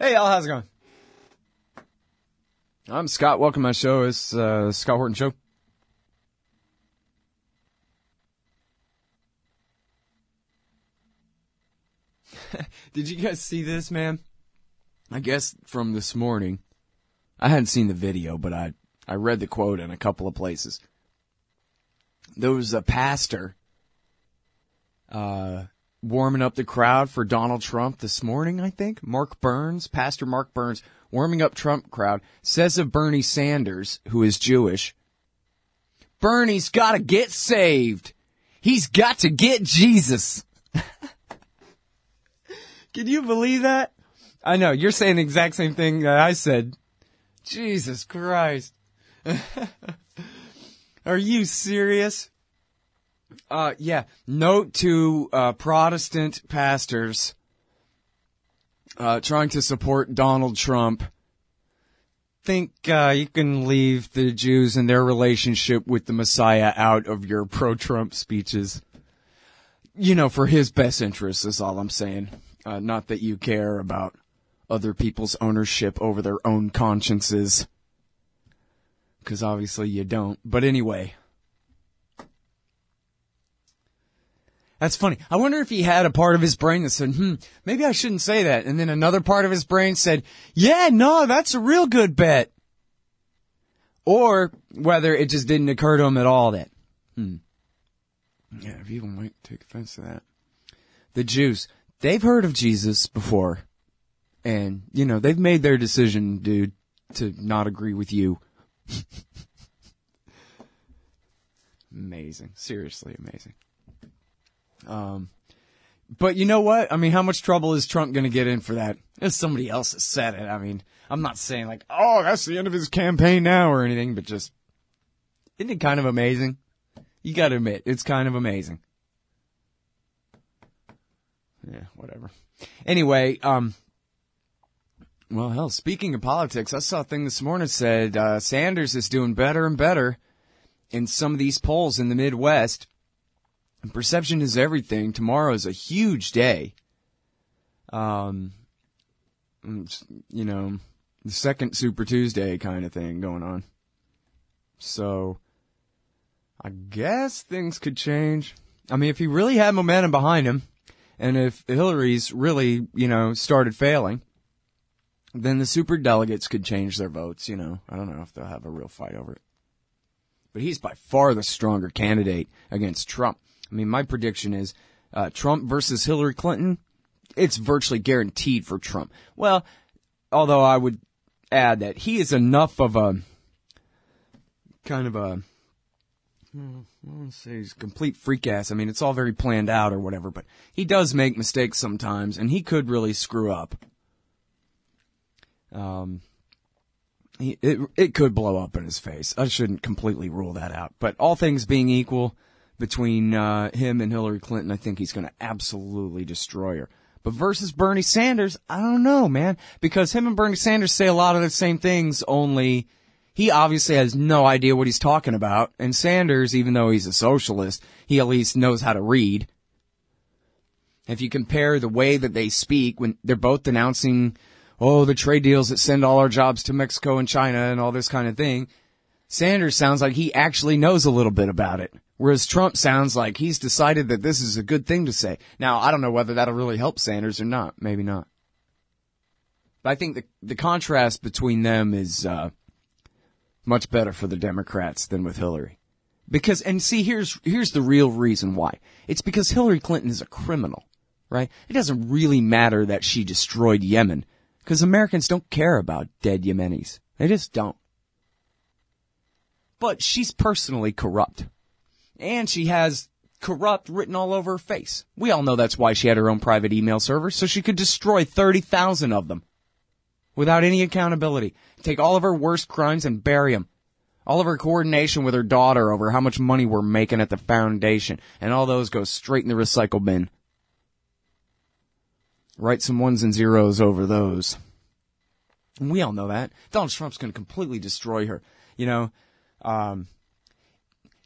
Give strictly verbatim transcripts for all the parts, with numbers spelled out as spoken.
Hey, y'all. How's it going? I'm Scott. Welcome to my show. It's uh, Scott Horton Show. Did you guys see this, man? I guess from this morning, I hadn't seen the video, but I, I read the quote in a couple of places. There was a pastor uh, warming up the crowd for Donald Trump this morning, I think. Mark Burns, Pastor Mark Burns, warming up Trump crowd, says of Bernie Sanders, who is Jewish, Bernie's got to get saved. He's got to get Jesus. Can you believe that? I know, you're saying the exact same thing that I said. Jesus Christ. Are you serious? Uh, yeah, note to uh, Protestant pastors uh, trying to support Donald Trump. Think uh, you can leave the Jews and their relationship with the Messiah out of your pro-Trump speeches. You know, for his best interests is all I'm saying. Uh, not that you care about other people's ownership over their own consciences, because obviously you don't. But anyway, that's funny. I wonder if he had a part of his brain that said, hmm, maybe I shouldn't say that. And then another part of his brain said, yeah, no, that's a real good bet. Or whether it just didn't occur to him at all that, hmm, yeah, people might take offense to that. The Jews. They've heard of Jesus before, and, you know, they've made their decision, dude, to not agree with you. Amazing. Seriously amazing. Um, but you know what? I mean, how much trouble is Trump going to get in for that? If somebody else has said it. I mean, I'm not saying like, oh, that's the end of his campaign now or anything, but just, isn't it kind of amazing? You got to admit, it's kind of amazing. Yeah, whatever. Anyway, um, well, hell, speaking of politics, I saw a thing this morning that said uh, Sanders is doing better and better in some of these polls in the Midwest. And perception is everything. Tomorrow is a huge day. Um, you know, the second Super Tuesday kind of thing going on. So, I guess things could change. I mean, if he really had momentum behind him, and if Hillary's really, you know, started failing, then the superdelegates could change their votes, you know. I don't know if they'll have a real fight over it. But he's by far the stronger candidate against Trump. I mean, my prediction is uh, Trump versus Hillary Clinton, it's virtually guaranteed for Trump. Well, although I would add that he is enough of a kind of a, I wouldn't say he's a complete freak ass. I mean, it's all very planned out or whatever, but he does make mistakes sometimes, and he could really screw up. Um, he, it it could blow up in his face. I shouldn't completely rule that out. But all things being equal, between uh, him and Hillary Clinton, I think he's going to absolutely destroy her. But versus Bernie Sanders, I don't know, man, because him and Bernie Sanders say a lot of the same things, only he obviously has no idea what he's talking about, and Sanders, even though he's a socialist, he at least knows how to read. If you compare the way that they speak, when they're both denouncing, oh, the trade deals that send all our jobs to Mexico and China and all this kind of thing, Sanders sounds like he actually knows a little bit about it, whereas Trump sounds like he's decided that this is a good thing to say. Now, I don't know whether that'll really help Sanders or not. Maybe not. But I think the, the contrast between them is uh much better for the Democrats than with Hillary. Because, and see, here's here's the real reason why. It's because Hillary Clinton is a criminal, right? It doesn't really matter that she destroyed Yemen, because Americans don't care about dead Yemenis. They just don't. But she's personally corrupt. And she has corrupt written all over her face. We all know that's why she had her own private email server, so she could destroy thirty thousand of them. Without any accountability. Take all of her worst crimes and bury them. All of her coordination with her daughter over how much money we're making at the foundation. And all those go straight in the recycle bin. Write some ones and zeros over those. And we all know that. Donald Trump's going to completely destroy her. You know, um,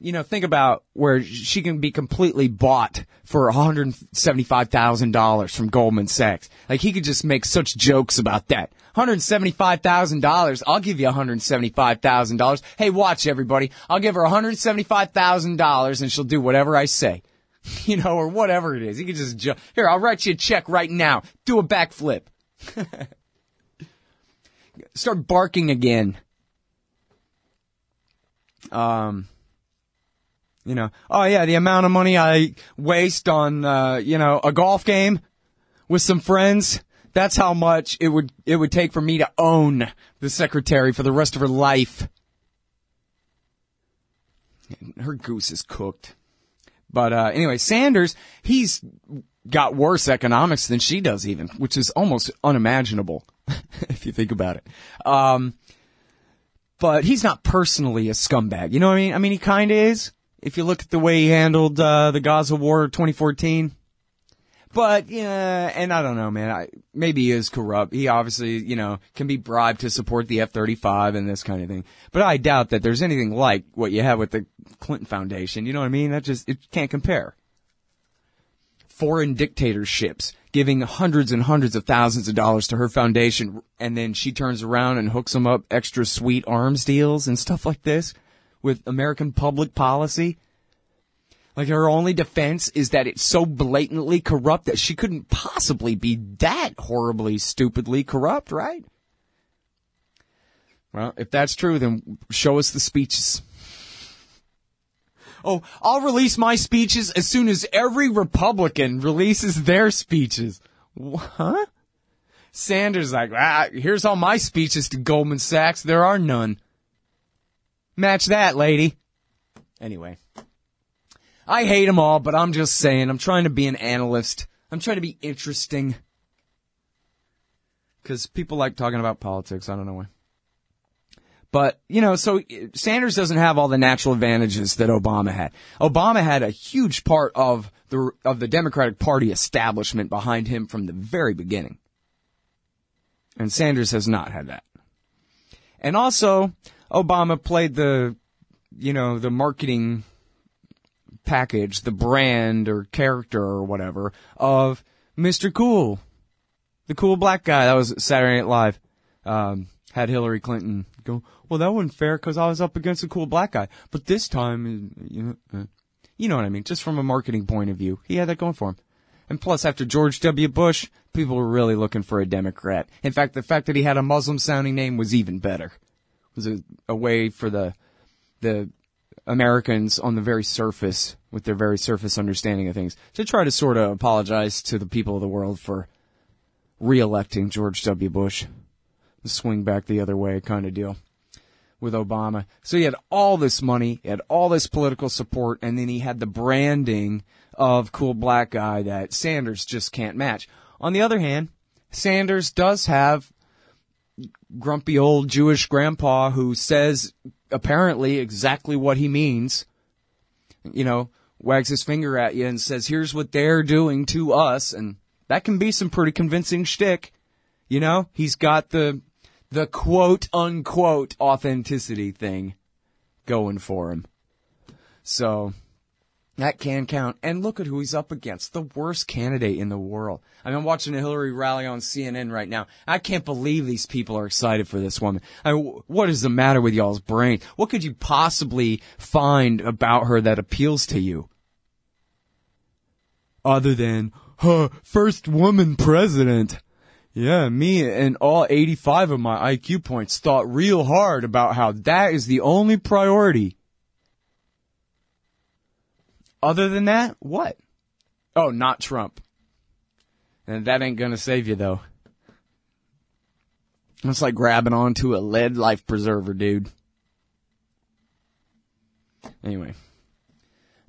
you know, think about where she can be completely bought for one hundred seventy-five thousand dollars from Goldman Sachs. Like, he could just make such jokes about that. one hundred seventy-five thousand dollars. I'll give you one hundred seventy-five thousand dollars. Hey, watch, everybody. I'll give her one hundred seventy-five thousand dollars, and she'll do whatever I say. You know, or whatever it is. He could just joke. Here, I'll write you a check right now. Do a backflip. Start barking again. Um, you know, oh yeah, the amount of money I waste on, uh, you know, a golf game with some friends. That's how much it would, it would take for me to own the secretary for the rest of her life. Her goose is cooked. But, uh, anyway, Sanders, he's got worse economics than she does even, which is almost unimaginable if you think about it. Um, But he's not personally a scumbag. You know what I mean? I mean, he kind of is, if you look at the way he handled uh, the Gaza war twenty fourteen. But, yeah, and I don't know, man. I, maybe he is corrupt. He obviously, you know, can be bribed to support the F thirty-five and this kind of thing. But I doubt that there's anything like what you have with the Clinton Foundation. You know what I mean? That just, it can't compare. Foreign dictatorships giving hundreds and hundreds of thousands of dollars to her foundation, and then she turns around and hooks them up extra sweet arms deals and stuff like this with American public policy. Like, her only defense is that it's so blatantly corrupt that she couldn't possibly be that horribly, stupidly corrupt, right? Well, if that's true, then show us the speeches. Oh, I'll release my speeches as soon as every Republican releases their speeches. Huh? Sanders like, ah, here's all my speeches to Goldman Sachs. There are none. Match that, lady. Anyway. I hate them all, but I'm just saying. I'm trying to be an analyst. I'm trying to be interesting. Because people like talking about politics. I don't know why. But, you know, so Sanders doesn't have all the natural advantages that Obama had. Obama had a huge part of the of the Democratic Party establishment behind him from the very beginning. And Sanders has not had that. And also, Obama played the, you know, the marketing package, the brand or character or whatever of Mister Cool. The cool black guy. That was Saturday Night Live. Um, had Hillary Clinton go, well, that wasn't fair because I was up against a cool black guy. But this time, you know, uh, you know what I mean? Just from a marketing point of view, he had that going for him. And plus, after George W. Bush, people were really looking for a Democrat. In fact, the fact that he had a Muslim-sounding name was even better. It was a, a way for the the Americans on the very surface, with their very surface understanding of things, to try to sort of apologize to the people of the world for re-electing George W. Bush. Swing back the other way kind of deal with Obama. So he had all this money, he had all this political support, and then he had the branding of cool black guy that Sanders just can't match. On the other hand, Sanders does have grumpy old Jewish grandpa who says apparently exactly what he means, you know, wags his finger at you and says, here's what they're doing to us, and that can be some pretty convincing shtick. You know, he's got the the quote-unquote authenticity thing going for him. So, that can count. And look at who he's up against. The worst candidate in the world. I mean, I'm watching a Hillary rally on C N N right now. I can't believe these people are excited for this woman. I mean, what is the matter with y'all's brain? What could you possibly find about her that appeals to you? Other than, her first woman president. Yeah, me and all eighty-five of my I Q points thought real hard about how that is the only priority. Other than that, what? Oh, not Trump. And that ain't gonna save you, though. It's like grabbing onto a lead life preserver, dude. Anyway.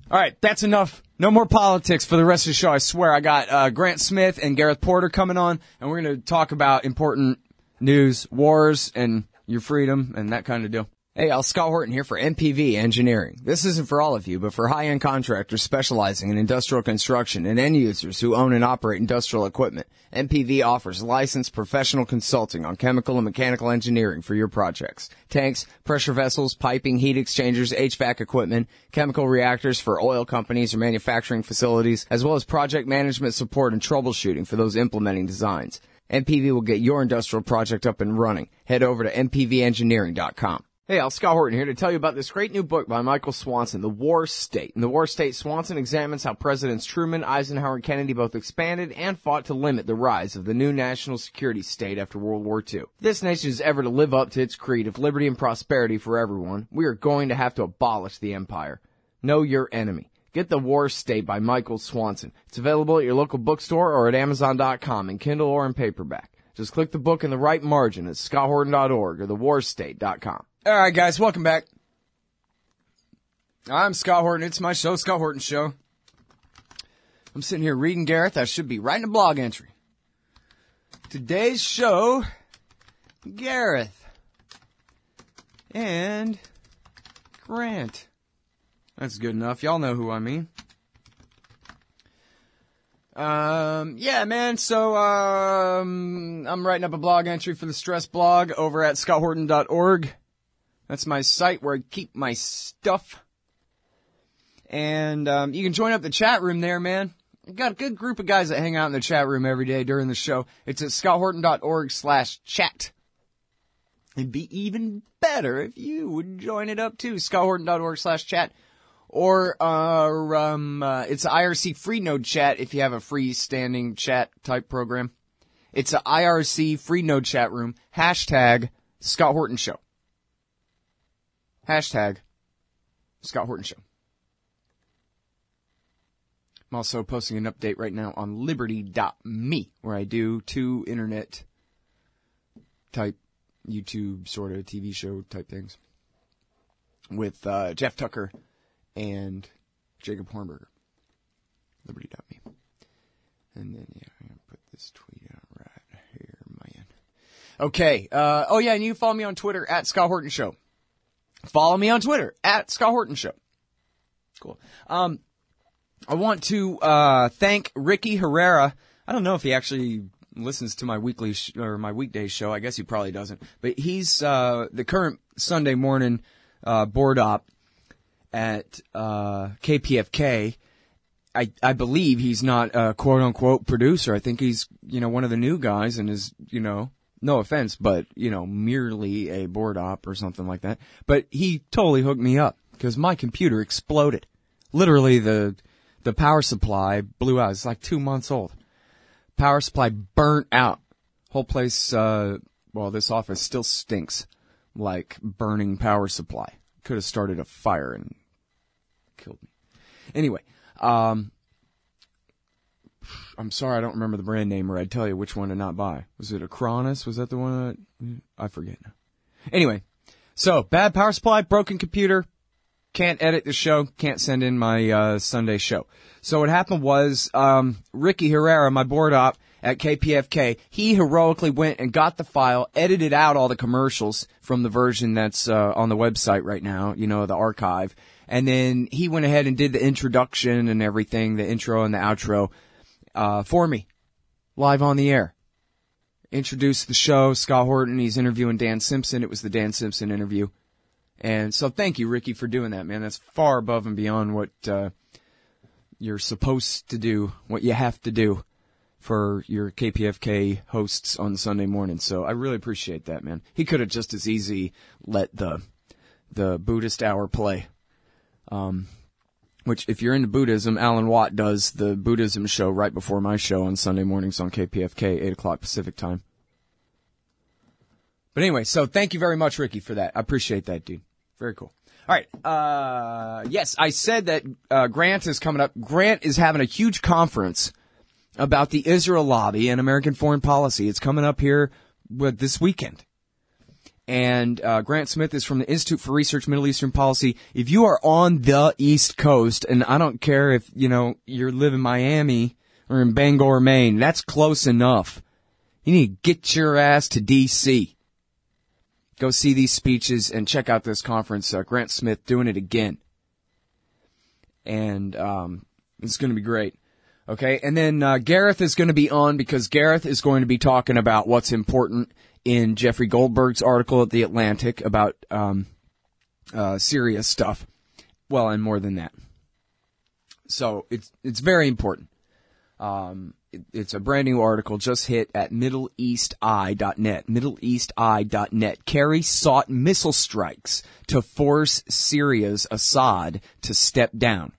Alright, that's enough. No more politics for the rest of the show, I swear. I got uh, Grant Smith and Gareth Porter coming on, and we're going to talk about important news, wars, and your freedom, and that kind of deal. Hey, I'm Scott Horton here for M P V Engineering. This isn't for all of you, but for high-end contractors specializing in industrial construction and end users who own and operate industrial equipment, M P V offers licensed professional consulting on chemical and mechanical engineering for your projects. Tanks, pressure vessels, piping, heat exchangers, H V A C equipment, chemical reactors for oil companies or manufacturing facilities, as well as project management support and troubleshooting for those implementing designs. M P V will get your industrial project up and running. Head over to M P V engineering dot com. Hey, I'm Scott Horton here to tell you about this great new book by Michael Swanson, The War State. In The War State, Swanson examines how Presidents Truman, Eisenhower, and Kennedy both expanded and fought to limit the rise of the new national security state after World War Two. If this nation is ever to live up to its creed of liberty and prosperity for everyone, we are going to have to abolish the empire. Know your enemy. Get The War State by Michael Swanson. It's available at your local bookstore or at Amazon dot com in Kindle or in paperback. Just click the book in the right margin at Scott Horton dot org or the war state dot com. All right, guys, welcome back. I'm Scott Horton. It's my show, Scott Horton Show. I'm sitting here reading Gareth. I should be writing a blog entry. Today's show, Gareth and Grant. That's good enough. Y'all know who I mean. Um, yeah, man, so, um, I'm writing up a blog entry for the Stress Blog over at Scott Horton dot org. That's my site where I keep my stuff. And, um, you can join up the chat room there, man. I've got a good group of guys that hang out in the chat room every day during the show. It's at Scott Horton dot org slash chat. It'd be even better if you would join it up too, Scott Horton dot org slash chat. Or, uh, um, uh, it's an I R C free node chat if you have a freestanding chat type program. It's an I R C free node chat room. Hashtag Scott Horton Show. Hashtag Scott Horton Show. I'm also posting an update right now on Liberty dot me, where I do two internet type YouTube sort of T V show type things with, uh, Jeff Tucker and Jacob Hornberger. Liberty dot me. And then, yeah, I'm going to put this tweet out right here, man. Okay. Uh, oh, yeah, and you can follow me on Twitter at Scott Horton Show. Follow me on Twitter at Scott Horton Show. Cool. Um, I want to uh, thank Ricky Herrera. I don't know if he actually listens to my weekly sh- or my weekday show. I guess he probably doesn't. But he's uh, the current Sunday morning uh, board op at uh, K P F K. I, I believe he's not a quote-unquote producer. I think he's, you know, one of the new guys and is, you know, no offense, but, you know, merely a board op or something like that. But he totally hooked me up because my computer exploded. Literally, the the power supply blew out. It's like two months old. Power supply burnt out. Whole place, uh, well, this office still stinks like burning power supply. Could have started a fire and killed me. Anyway, um, I'm sorry I don't remember the brand name or I'd tell you which one to not buy. Was it Acronis? Was that the one? I, I forget now. Anyway, so bad power supply, broken computer, can't edit the show, can't send in my uh, Sunday show. So what happened was um, Ricky Herrera, my board op at K P F K, he heroically went and got the file, edited out all the commercials from the version that's uh, on the website right now, you know, the archive. And then he went ahead and did the introduction and everything, the intro and the outro uh, for me, live on the air. Introduced the show, Scott Horton, he's interviewing Dan Simpson. It was the Dan Simpson interview. And so thank you, Ricky, for doing that, man. That's far above and beyond what uh, you're supposed to do, what you have to do for your K P F K hosts on Sunday morning. So I really appreciate that, man. He could have just as easy let the the Buddhist hour play. Um, which, if you're into Buddhism, Alan Watt does the Buddhism show right before my show on Sunday mornings on K P F K, eight o'clock Pacific time. But anyway, so thank you very much, Ricky, for that. I appreciate that, dude. Very cool. All right. Uh, yes, I said that uh, Grant is coming up. Grant is having a huge conference about the Israel lobby and American foreign policy. It's coming up here with this weekend. And uh, Grant Smith is from the Institute for Research Middle Eastern Policy. If you are on the East Coast, and I don't care if, you know, you live in Miami or in Bangor, Maine, that's close enough. You need to get your ass to D C Go see these speeches and check out this conference. Uh, Grant Smith doing it again. And um, it's going to be great. Okay, and then uh, Gareth is going to be on because Gareth is going to be talking about what's important in Jeffrey Goldberg's article at The Atlantic about um, uh, Syria stuff. Well, and more than that. So it's it's very important. Um, it, it's a brand new article just hit at Middle East Eye dot net. Middle East Eye dot net. Kerry sought missile strikes to force Syria's Assad to step down.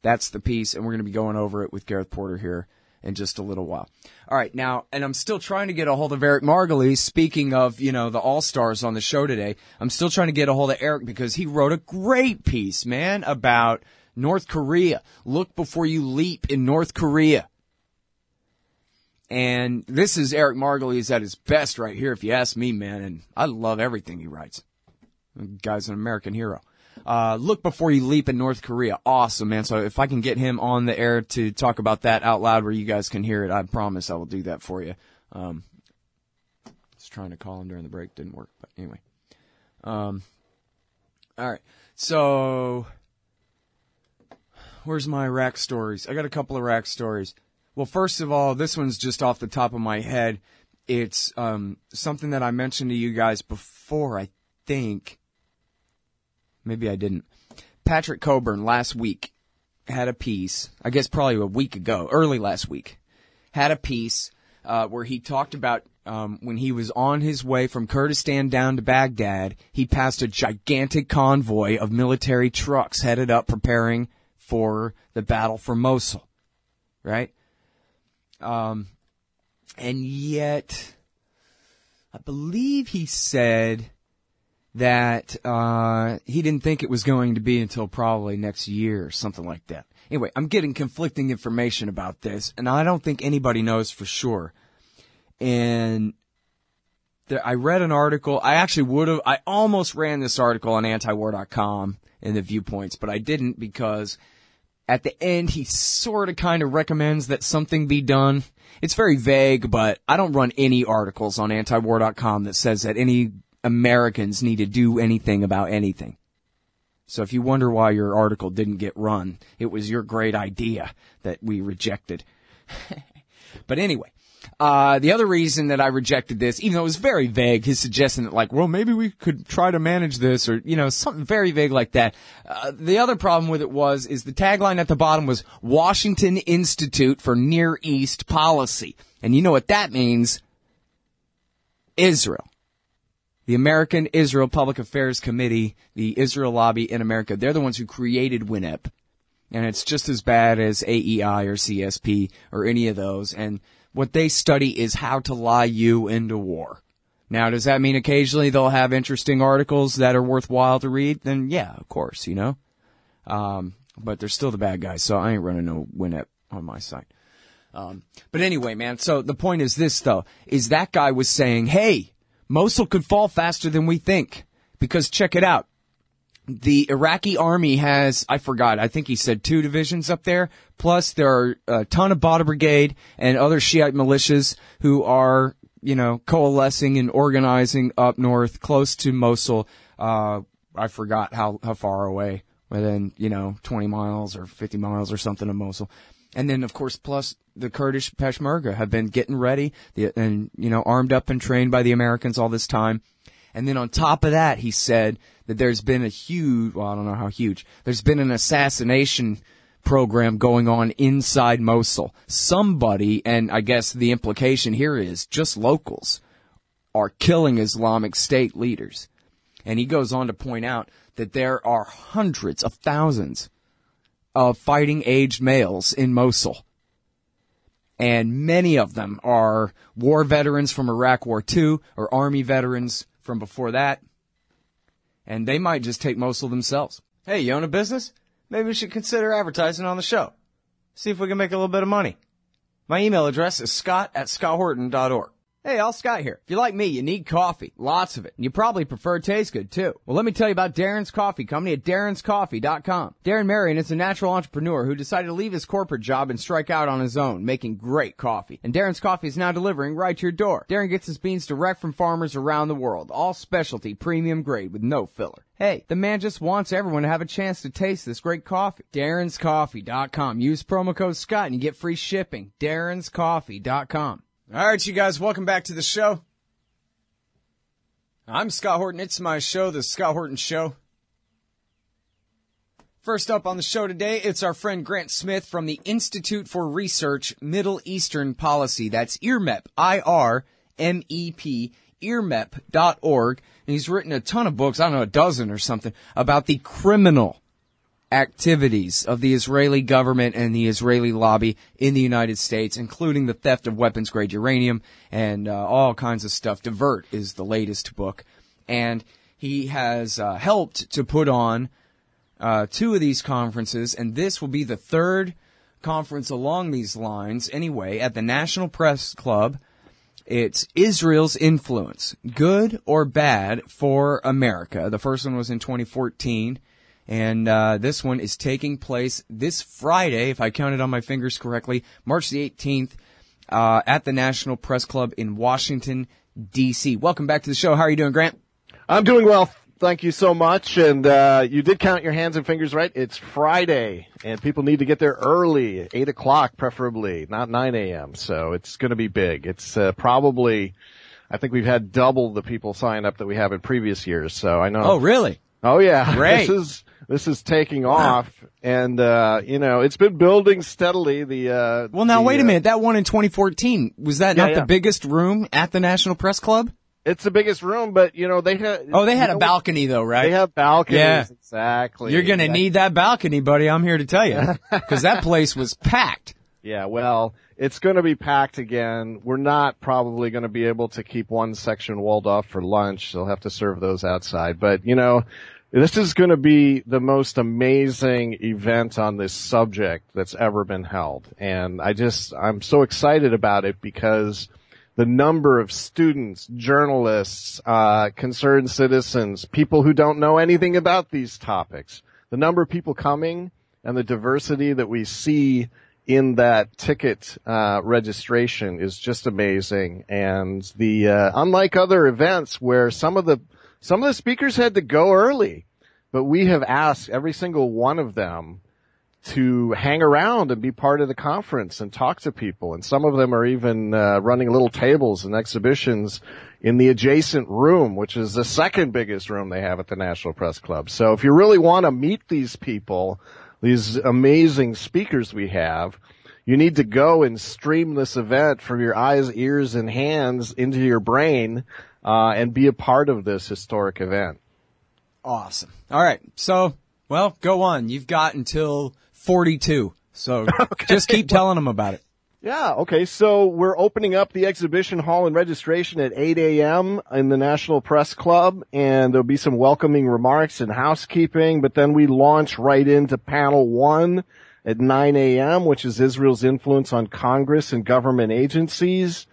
That's the piece, and we're going to be going over it with Gareth Porter here in just a little while. All right, now, and I'm still trying to get a hold of Eric Margulies. Speaking of, you know, the all-stars on the show today, I'm still trying to get a hold of Eric because he wrote a great piece, man, about North Korea. Look before you leap in North Korea. And this is Eric Margulies at his best right here, if you ask me, man, and I love everything he writes. The guy's an American hero. Uh, look before you leap in North Korea. Awesome, man. So if I can get him on the air to talk about that out loud where you guys can hear it, I promise I will do that for you. Um, I was trying to call him during the break. Didn't work. But anyway. Um, all right. So where's my rack stories? I got a couple of rack stories. Well, first of all, this one's just off the top of my head. It's um, something that I mentioned to you guys before, I think. Maybe I didn't. Patrick Coburn last week had a piece, I guess probably a week ago, early last week, had a piece uh, where he talked about um, when he was on his way from Kurdistan down to Baghdad, he passed a gigantic convoy of military trucks headed up preparing for the battle for Mosul, right? Um, and yet, I believe he said that uh, he didn't think it was going to be until probably next year or something like that. Anyway, I'm getting conflicting information about this, and I don't think anybody knows for sure. And there, I read an article. I actually would have. I almost ran this article on Antiwar dot com in the viewpoints, but I didn't because at the end he sort of kind of recommends that something be done. It's very vague, but I don't run any articles on Antiwar dot com that says that any Americans need to do anything about anything. So if you wonder why your article didn't get run, it was your great idea that we rejected. But anyway, uh, the other reason that I rejected this, even though it was very vague, his suggestion that like, well, maybe we could try to manage this or, you know, something very vague like that. Uh, the other problem with it was, is the tagline at the bottom was Washington Institute for Near East Policy. And you know what that means? Israel. The American Israel Public Affairs Committee, the Israel lobby in America, they're the ones who created WINEP. And it's just as bad as A E I or C S P or any of those. And what they study is how to lie you into war. Now, does that mean occasionally they'll have interesting articles that are worthwhile to read? Then, yeah, of course, you know. Um, but they're still the bad guys, so I ain't running no WINEP on my side. Um, but anyway, man, so the point is this, though, is that guy was saying, hey, Mosul could fall faster than we think because check it out. The Iraqi army has, I forgot, I think he said two divisions up there. Plus there are a ton of Ba'ath Brigade and other Shiite militias who are, you know, coalescing and organizing up north close to Mosul. Uh, I forgot how, how far away within, you know, twenty miles or fifty miles or something of Mosul. And then, of course, plus the Kurdish Peshmerga have been getting ready and, you know, armed up and trained by the Americans all this time. And then on top of that, he said that there's been a huge, well, I don't know how huge, there's been an assassination program going on inside Mosul. Somebody, and I guess the implication here is just locals, are killing Islamic State leaders. And he goes on to point out that there are hundreds of thousands of fighting-aged males in Mosul. And many of them are war veterans from Iraq War Two or Army veterans from before that. And they might just take Mosul themselves. Hey, you own a business? Maybe we should consider advertising on the show. See if we can make a little bit of money. My email address is scott at scott horton dot org. Hey, all Scott here. If you're like me, you need coffee. Lots of it. And you probably prefer Taste Good, too. Well, let me tell you about Darren's Coffee Company at Darren's Coffee dot com. Darren Marion is a natural entrepreneur who decided to leave his corporate job and strike out on his own, making great coffee. And Darren's Coffee is now delivering right to your door. Darren gets his beans direct from farmers around the world, all specialty, premium grade with no filler. Hey, the man just wants everyone to have a chance to taste this great coffee. Darren's Coffee dot com. Use promo code Scott and you get free shipping. Darren's Coffee dot com. All right, you guys, welcome back to the show. I'm Scott Horton. It's my show, The Scott Horton Show. First up on the show today, it's our friend Grant Smith from the Institute for Research Middle Eastern Policy. That's I R M E P, I R M E P, I R M E P dot org. And he's written a ton of books, I don't know, a dozen or something, about the criminal activities of the Israeli government and the Israeli lobby in the United States, including the theft of weapons-grade uranium and uh, all kinds of stuff. Divert is the latest book. And he has uh, helped to put on uh, two of these conferences, and this will be the third conference along these lines, anyway, at the National Press Club. It's Israel's Influence, Good or Bad for America. The first one was in twenty fourteen, and uh, this one is taking place this Friday, if I counted on my fingers correctly, March the eighteenth, uh, at the National Press Club in Washington, D C Welcome back to the show. How are you doing, Grant? I'm doing well. Thank you so much. And uh, you did count your hands and fingers right. It's Friday, and people need to get there early, eight o'clock preferably, not nine a.m. So it's going to be big. It's uh, probably, I think we've had double the people sign up that we have in previous years. So I know. Oh, really? Oh, yeah. Great. This is, this is taking off. Wow. And, uh, you know, it's been building steadily. The uh, Well, now, the, wait a minute. That one in twenty fourteen, was that yeah, not yeah. the biggest room at the National Press Club? It's the biggest room, but, you know, they had... Oh, they had a balcony, though, right? They have balconies, yeah. Exactly. You're going to need that balcony, buddy, I'm here to tell you, because that place was packed. Yeah, well, it's going to be packed again. We're not probably going to be able to keep one section walled off for lunch. They'll have to serve those outside. But, you know, this is going to be the most amazing event on this subject that's ever been held. And I just, I'm so excited about it because... the number of students, journalists, uh, concerned citizens, people who don't know anything about these topics, the number of people coming and the diversity that we see in that ticket, uh, registration is just amazing. And the, uh, unlike other events where some of the, some of the speakers had to go early, but we have asked every single one of them to hang around and be part of the conference and talk to people. And some of them are even uh, running little tables and exhibitions in the adjacent room, which is the second biggest room they have at the National Press Club. So if you really want to meet these people, these amazing speakers we have, you need to go and stream this event from your eyes, ears, and hands into your brain uh, and be a part of this historic event. Awesome. All right. So, well, go on. You've got until... forty-two. So okay. Just keep telling them about it. Yeah. Okay. So we're opening up the exhibition hall and registration at eight a.m. in the National Press Club, and there'll be some welcoming remarks and housekeeping. But then we launch right into panel one at nine a.m., which is Israel's Influence on Congress and Government Agencies.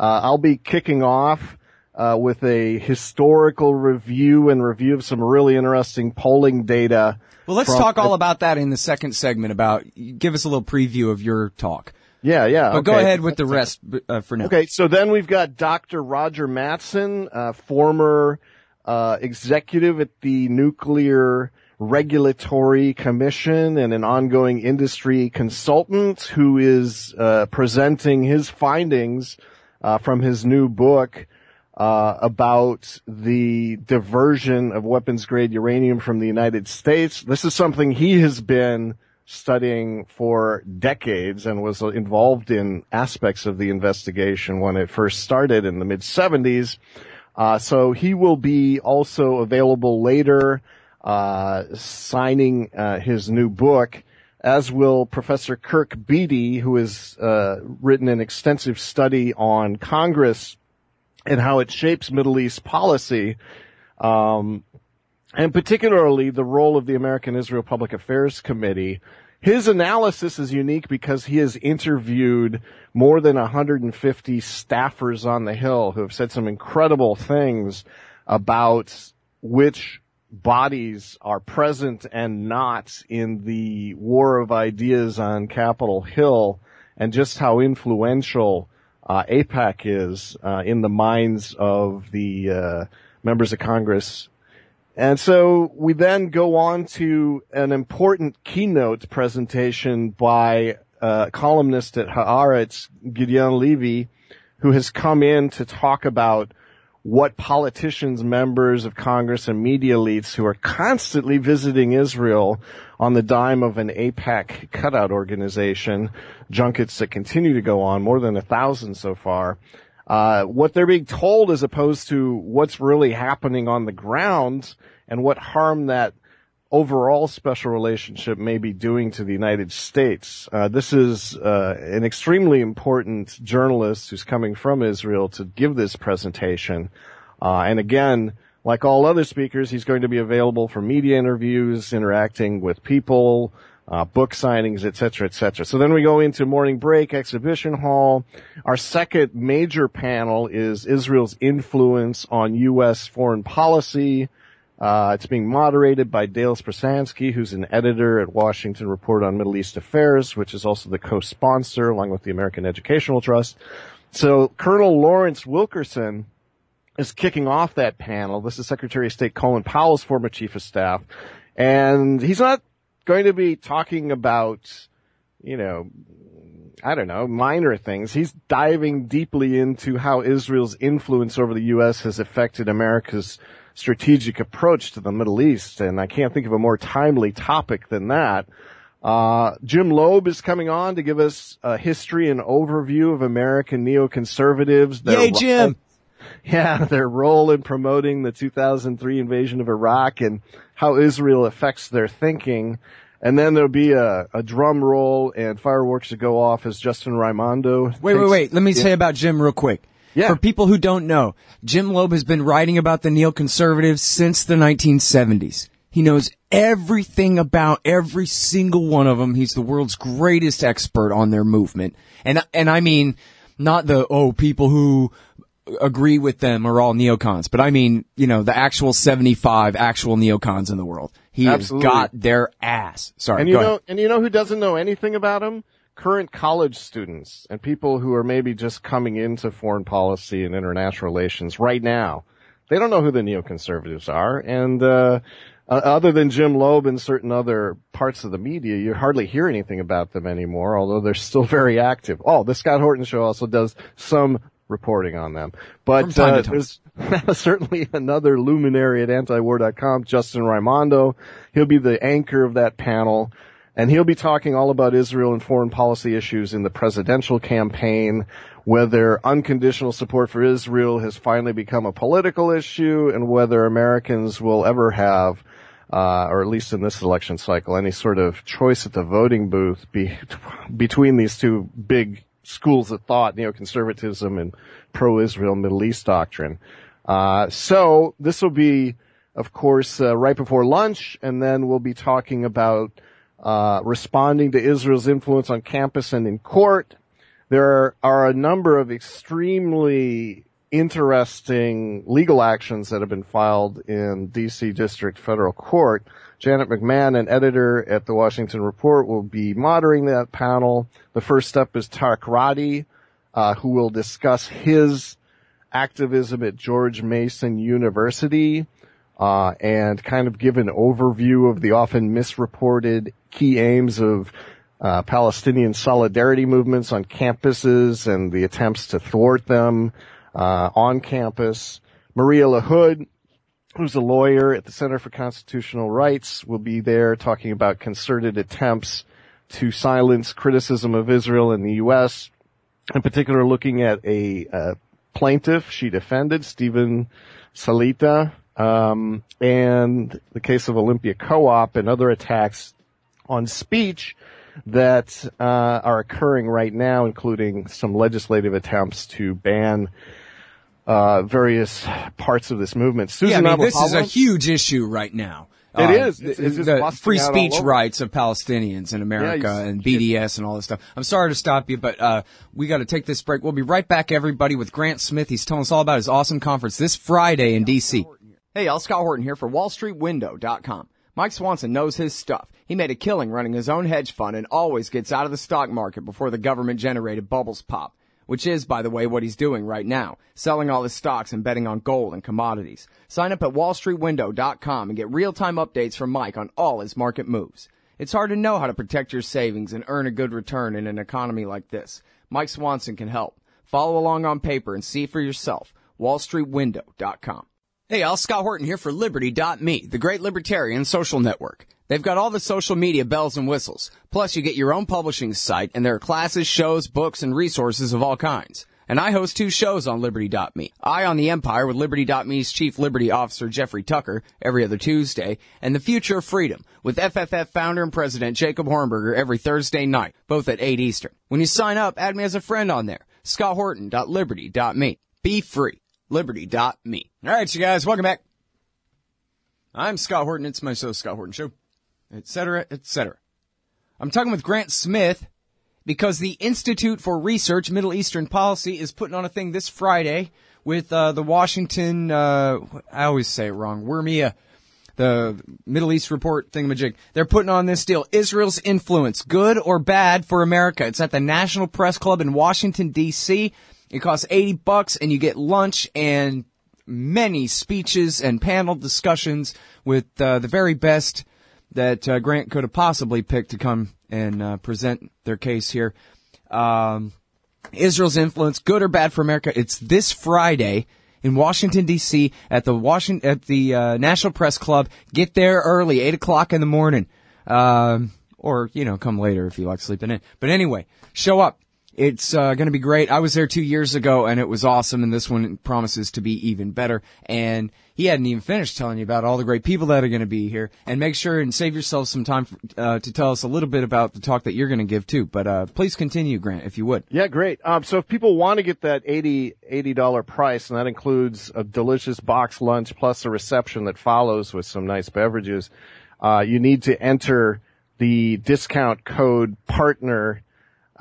Uh, I'll be kicking off uh, with a historical review and review of some really interesting polling data. Well, let's talk all about that in the second segment. About give us a little preview of your talk. Yeah, yeah. But okay. Go ahead with the rest uh, for now. Okay, so then we've got Doctor Roger Mattson, uh, former uh, executive at the Nuclear Regulatory Commission and an ongoing industry consultant, who is uh, presenting his findings uh, from his new book. Uh, about the diversion of weapons-grade uranium from the United States. This is something he has been studying for decades and was involved in aspects of the investigation when it first started in the mid-seventies. Uh, so he will be also available later, uh, signing uh, his new book, as will Professor Kirk Beattie, who has uh, written an extensive study on Congress and how it shapes Middle East policy, um, and particularly the role of the American Israel Public Affairs Committee His analysis is unique because he has interviewed more than one hundred fifty staffers on the Hill who have said some incredible things about which bodies are present and not in the war of ideas on Capitol Hill, and just how influential uh, AIPAC is uh, in the minds of the uh, members of Congress. And so we then go on to an important keynote presentation by a columnist at Haaretz, Gideon Levy, who has come in to talk about what politicians, members of Congress, and media elites who are constantly visiting Israel on the dime of an AIPAC cutout organization, junkets that continue to go on, more than a thousand so far, uh, what they're being told as opposed to what's really happening on the ground and what harm that overall special relationship may be doing to the United States. Uh, this is uh, an extremely important journalist who's coming from Israel to give this presentation. Uh, and again, like all other speakers, he's going to be available for media interviews, interacting with people, uh, book signings, et cetera, et cetera. So then we go into morning break, exhibition hall. Our second major panel is Israel's influence on U S foreign policy. Uh, it's being moderated by Dale Sprasansky, who's an editor at Washington Report on Middle East Affairs, which is also the co-sponsor, along with the American Educational Trust. So Colonel Lawrence Wilkerson is kicking off that panel. This is Secretary of State Colin Powell's former chief of staff. And he's not going to be talking about, you know, I don't know, minor things. He's diving deeply into how Israel's influence over the U S has affected America's strategic approach to the Middle East, and I can't think of a more timely topic than that. Uh, Jim Loeb is coming on to give us a history and overview of American neoconservatives. Their Yay, ro- Jim! Yeah, their role in promoting the two thousand three invasion of Iraq and how Israel affects their thinking. And then there'll be a, a drum roll and fireworks to go off as Justin Raimondo. Wait, thinks- wait, wait. Let me yeah. say about Jim real quick. Yeah. For people who don't know, Jim Loeb has been writing about the neoconservatives since the nineteen seventies. He knows everything about every single one of them. He's the world's greatest expert on their movement. And and I mean, not the, oh, people who agree with them are all neocons, but I mean, you know, the actual seventy-five actual neocons in the world. He Absolutely. has got their ass. Sorry, and you know, ahead. And you know who doesn't know anything about him? Current college students and people who are maybe just coming into foreign policy and international relations right now. They don't know who the neoconservatives are. And uh, other than Jim Loeb and certain other parts of the media, you hardly hear anything about them anymore, although they're still very active. Oh, the Scott Horton Show also does some reporting on them. But uh, there's certainly another luminary at antiwar dot com, Justin Raimondo. He'll be the anchor of that panel. And he'll be talking all about Israel and foreign policy issues in the presidential campaign, whether unconditional support for Israel has finally become a political issue, and whether Americans will ever have, uh, or at least in this election cycle, any sort of choice at the voting booth be- between these two big schools of thought, neoconservatism and pro-Israel Middle East doctrine. Uh, so this will be, of course, uh, right before lunch, and then we'll be talking about Uh, responding to Israel's influence on campus and in court. There are, are a number of extremely interesting legal actions that have been filed in D C District Federal Court. Janet McMahon, an editor at the Washington Report, will be moderating that panel. The first step is Tarek Roddy, uh, who will discuss his activism at George Mason University, Uh, and kind of give an overview of the often misreported key aims of uh, Palestinian solidarity movements on campuses and the attempts to thwart them uh, on campus. Maria LaHood, who's a lawyer at the Center for Constitutional Rights, will be there talking about concerted attempts to silence criticism of Israel in the U S, in particular looking at a, a plaintiff she defended, Stephen Salita, Um, and the case of Olympia Co-op and other attacks on speech that uh, are occurring right now, including some legislative attempts to ban uh, various parts of this movement. Susan yeah, I mean, this is a huge issue right now. It uh, is. It's, it's the free speech rights of Palestinians in America yeah, and B D S and all this stuff. I'm sorry to stop you, but uh we got to take this break. We'll be right back, everybody, with Grant Smith. He's telling us all about his awesome conference this Friday in D C Hey, y'all, Scott Horton here for Wall Street Window dot com. Mike Swanson knows his stuff. He made a killing running his own hedge fund and always gets out of the stock market before the government-generated bubbles pop, which is, by the way, what he's doing right now, selling all his stocks and betting on gold and commodities. Sign up at Wall Street Window dot com and get real-time updates from Mike on all his market moves. It's hard to know how to protect your savings and earn a good return in an economy like this. Mike Swanson can help. Follow along on paper and see for yourself. Wall Street Window dot com. Hey, y'all, Scott Horton here for Liberty dot me, the great libertarian social network. They've got all the social media bells and whistles. Plus, you get your own publishing site, and there are classes, shows, books, and resources of all kinds. And I host two shows on Liberty dot me. Eye on the Empire with Liberty dot me's Chief Liberty Officer Jeffrey Tucker every other Tuesday, and The Future of Freedom with F F F founder and president Jacob Hornberger every Thursday night, both at eight Eastern. When you sign up, add me as a friend on there, Scott Horton dot Liberty dot me. Be free. Liberty dot me. All right, you guys, welcome back. I'm Scott Horton. It's my show, Scott Horton Show, et cetera, et cetera. I'm talking with Grant Smith because the Institute for Research Middle Eastern Policy is putting on a thing this Friday with uh, the Washington, uh, I always say it wrong, Wermia, the Middle East Report thingamajig. They're putting on this deal, Israel's Influence, Good or Bad for America. It's at the National Press Club in Washington, D C, It costs eighty bucks, and you get lunch and many speeches and panel discussions with uh, the very best that uh, Grant could have possibly picked to come and uh, present their case here. Um, Israel's Influence, Good or Bad for America. It's this Friday in Washington, D C at the Washington at the uh, National Press Club. Get there early, eight o'clock in the morning, um, or you know, come later if you like sleeping in. But anyway, show up. It's uh, going to be great. I was there two years ago, and it was awesome, and this one promises to be even better. And he hadn't even finished telling you about all the great people that are going to be here. And make sure and save yourself some time for, uh, to tell us a little bit about the talk that you're going to give, too. But uh, please continue, Grant, if you would. Yeah, great. Um, so if people want to get that eighty dollars price, and that includes a delicious box lunch plus a reception that follows with some nice beverages, uh, you need to enter the discount code PARTNER,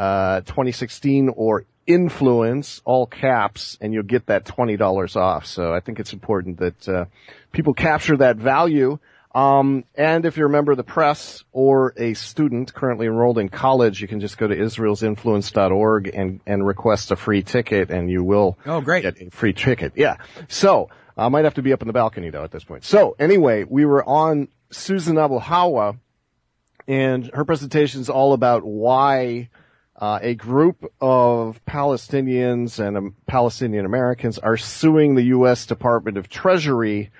Uh, twenty sixteen or influence, all caps, and you'll get that twenty dollars off. So I think it's important that uh, people capture that value. Um, and if you're a member of the press or a student currently enrolled in college, you can just go to israels influence dot org and, and request a free ticket, and you will oh, great. get a free ticket. Yeah. So I might have to be up in the balcony, though, at this point. So anyway, we were on Susan Abulhawa, and her presentation is all about why Uh, a group of Palestinians and um, Palestinian Americans are suing the U S Department of Treasury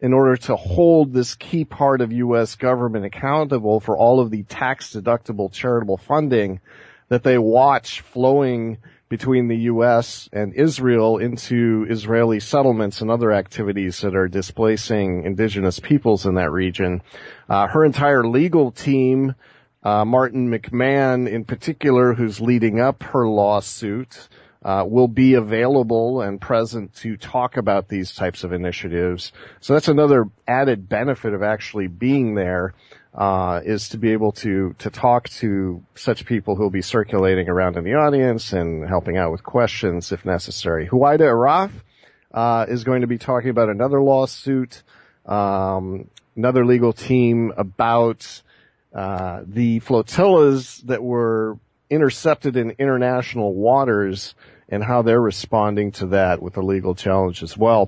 in order to hold this key part of U S government accountable for all of the tax-deductible charitable funding that they watch flowing between the U S and Israel into Israeli settlements and other activities that are displacing indigenous peoples in that region. Uh, her entire legal team, Uh, Martin McMahon, in particular, who's leading up her lawsuit, uh, will be available and present to talk about these types of initiatives. So that's another added benefit of actually being there, uh, is to be able to, to talk to such people who'll be circulating around in the audience and helping out with questions if necessary. Huwaida Araf, uh, is going to be talking about another lawsuit, um, another legal team about Uh, the flotillas that were intercepted in international waters and how they're responding to that with a legal challenge as well.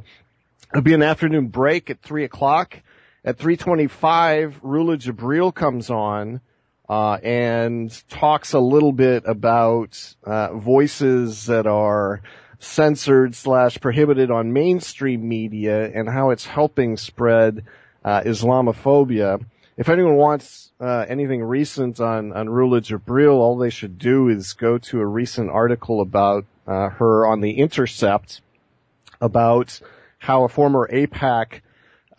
It'll be an afternoon break at three o'clock. At three twenty-five, Rula Jebreal comes on uh, and talks a little bit about uh, voices that are censored slash prohibited on mainstream media and how it's helping spread uh, Islamophobia. If anyone wants uh, anything recent on, on Rula Jebreal, all they should do is go to a recent article about uh, her on The Intercept about how a former AIPAC